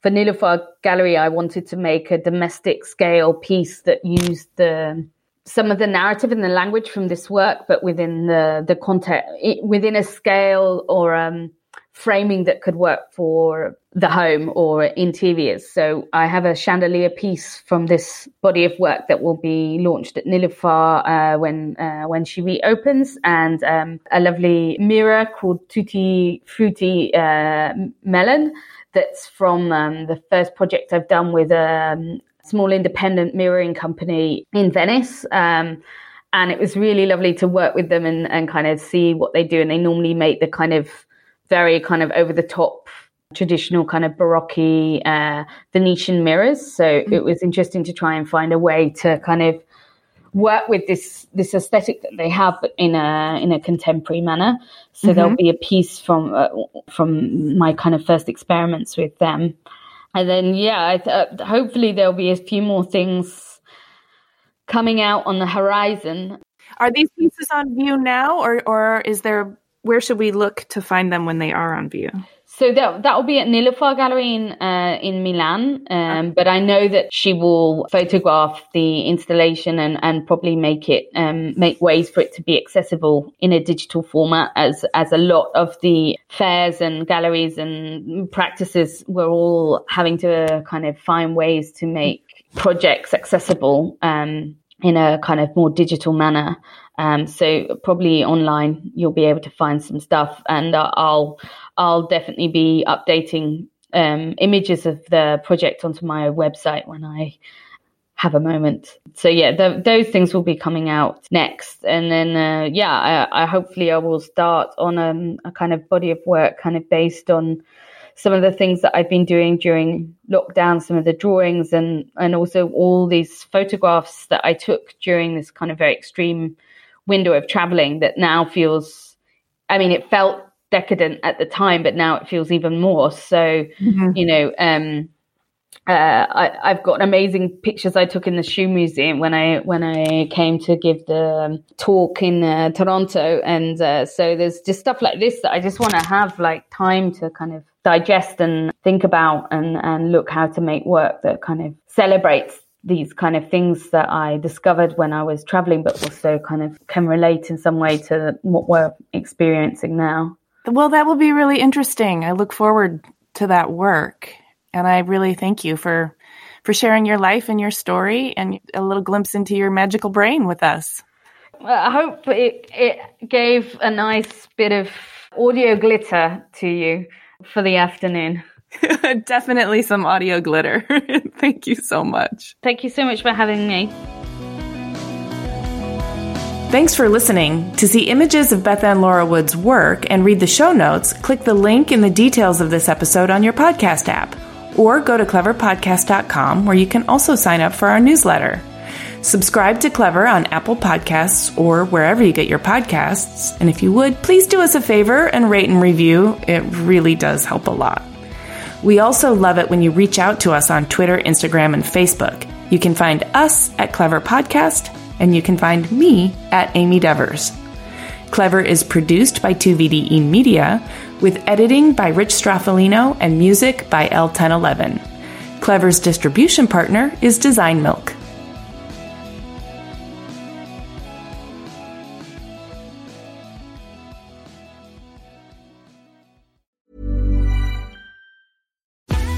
for Nilofar Gallery I wanted to make a domestic scale piece that used the some of the narrative and the language from this work, but within the the context, within a scale or um framing that could work for the home or interiors. So I have a chandelier piece from this body of work that will be launched at Nilofar uh, when uh, when she reopens, and um, a lovely mirror called Tutti Frutti uh, Melon that's from um, the first project I've done with a small independent mirroring company in Venice. Um, and it was really lovely to work with them and, and kind of see what they do. And they normally make the kind of very kind of over-the-top, traditional kind of Baroque uh, Venetian mirrors. So mm-hmm. it was interesting to try and find a way to kind of work with this this aesthetic that they have, but in a in a contemporary manner. So mm-hmm. there'll be a piece from uh, from my kind of first experiments with them. And then, yeah, I th- hopefully there'll be a few more things coming out on the horizon. Are these pieces on view now, or or is there... Where should we look to find them when they are on view? So that that will be at Nilofar Gallery in uh, in Milan. Um, okay. But I know that she will photograph the installation and, and probably make it um, make ways for it to be accessible in a digital format, as as a lot of the fairs and galleries and practices were all having to kind of find ways to make projects accessible um, in a kind of more digital manner. Um, so probably online you'll be able to find some stuff, and I'll I'll definitely be updating um, images of the project onto my website when I have a moment. So yeah, th- those things will be coming out next, and then uh, yeah, I, I hopefully I will start on um, a kind of body of work, kind of based on some of the things that I've been doing during lockdown, some of the drawings, and and also all these photographs that I took during this kind of very extreme window of traveling that now feels, I mean, it felt decadent at the time, but now it feels even more. So, mm-hmm. you know, um, uh, I, I've got amazing pictures I took in the shoe museum when I when I came to give the talk in uh, Toronto, and uh, so there's just stuff like this that I just want to have like time to kind of digest and think about, and and look how to make work that kind of celebrates these kind of things that I discovered when I was traveling, but also kind of can relate in some way to what we're experiencing now. Well, that will be really interesting. I look forward to that work. And I really thank you for, for sharing your life and your story and a little glimpse into your magical brain with us. Well, I hope it, it gave a nice bit of audio glitter to you for the afternoon. Definitely some audio glitter. Thank you so much. Thank you so much for having me. Thanks for listening. To see images of Bethan Laura Wood's work and read the show notes, click the link in the details of this episode on your podcast app, or go to clever podcast dot com where you can also sign up for our newsletter. Subscribe to Clever on Apple Podcasts or wherever you get your podcasts. And if you would, please do us a favor and rate and review. It really does help a lot. We also love it when you reach out to us on Twitter, Instagram, and Facebook. You can find us at Clever Podcast, and you can find me at Amy Devers. Clever is produced by two V D E Media, with editing by Rich Straffolino and music by L ten eleven. Clever's distribution partner is Design Milk.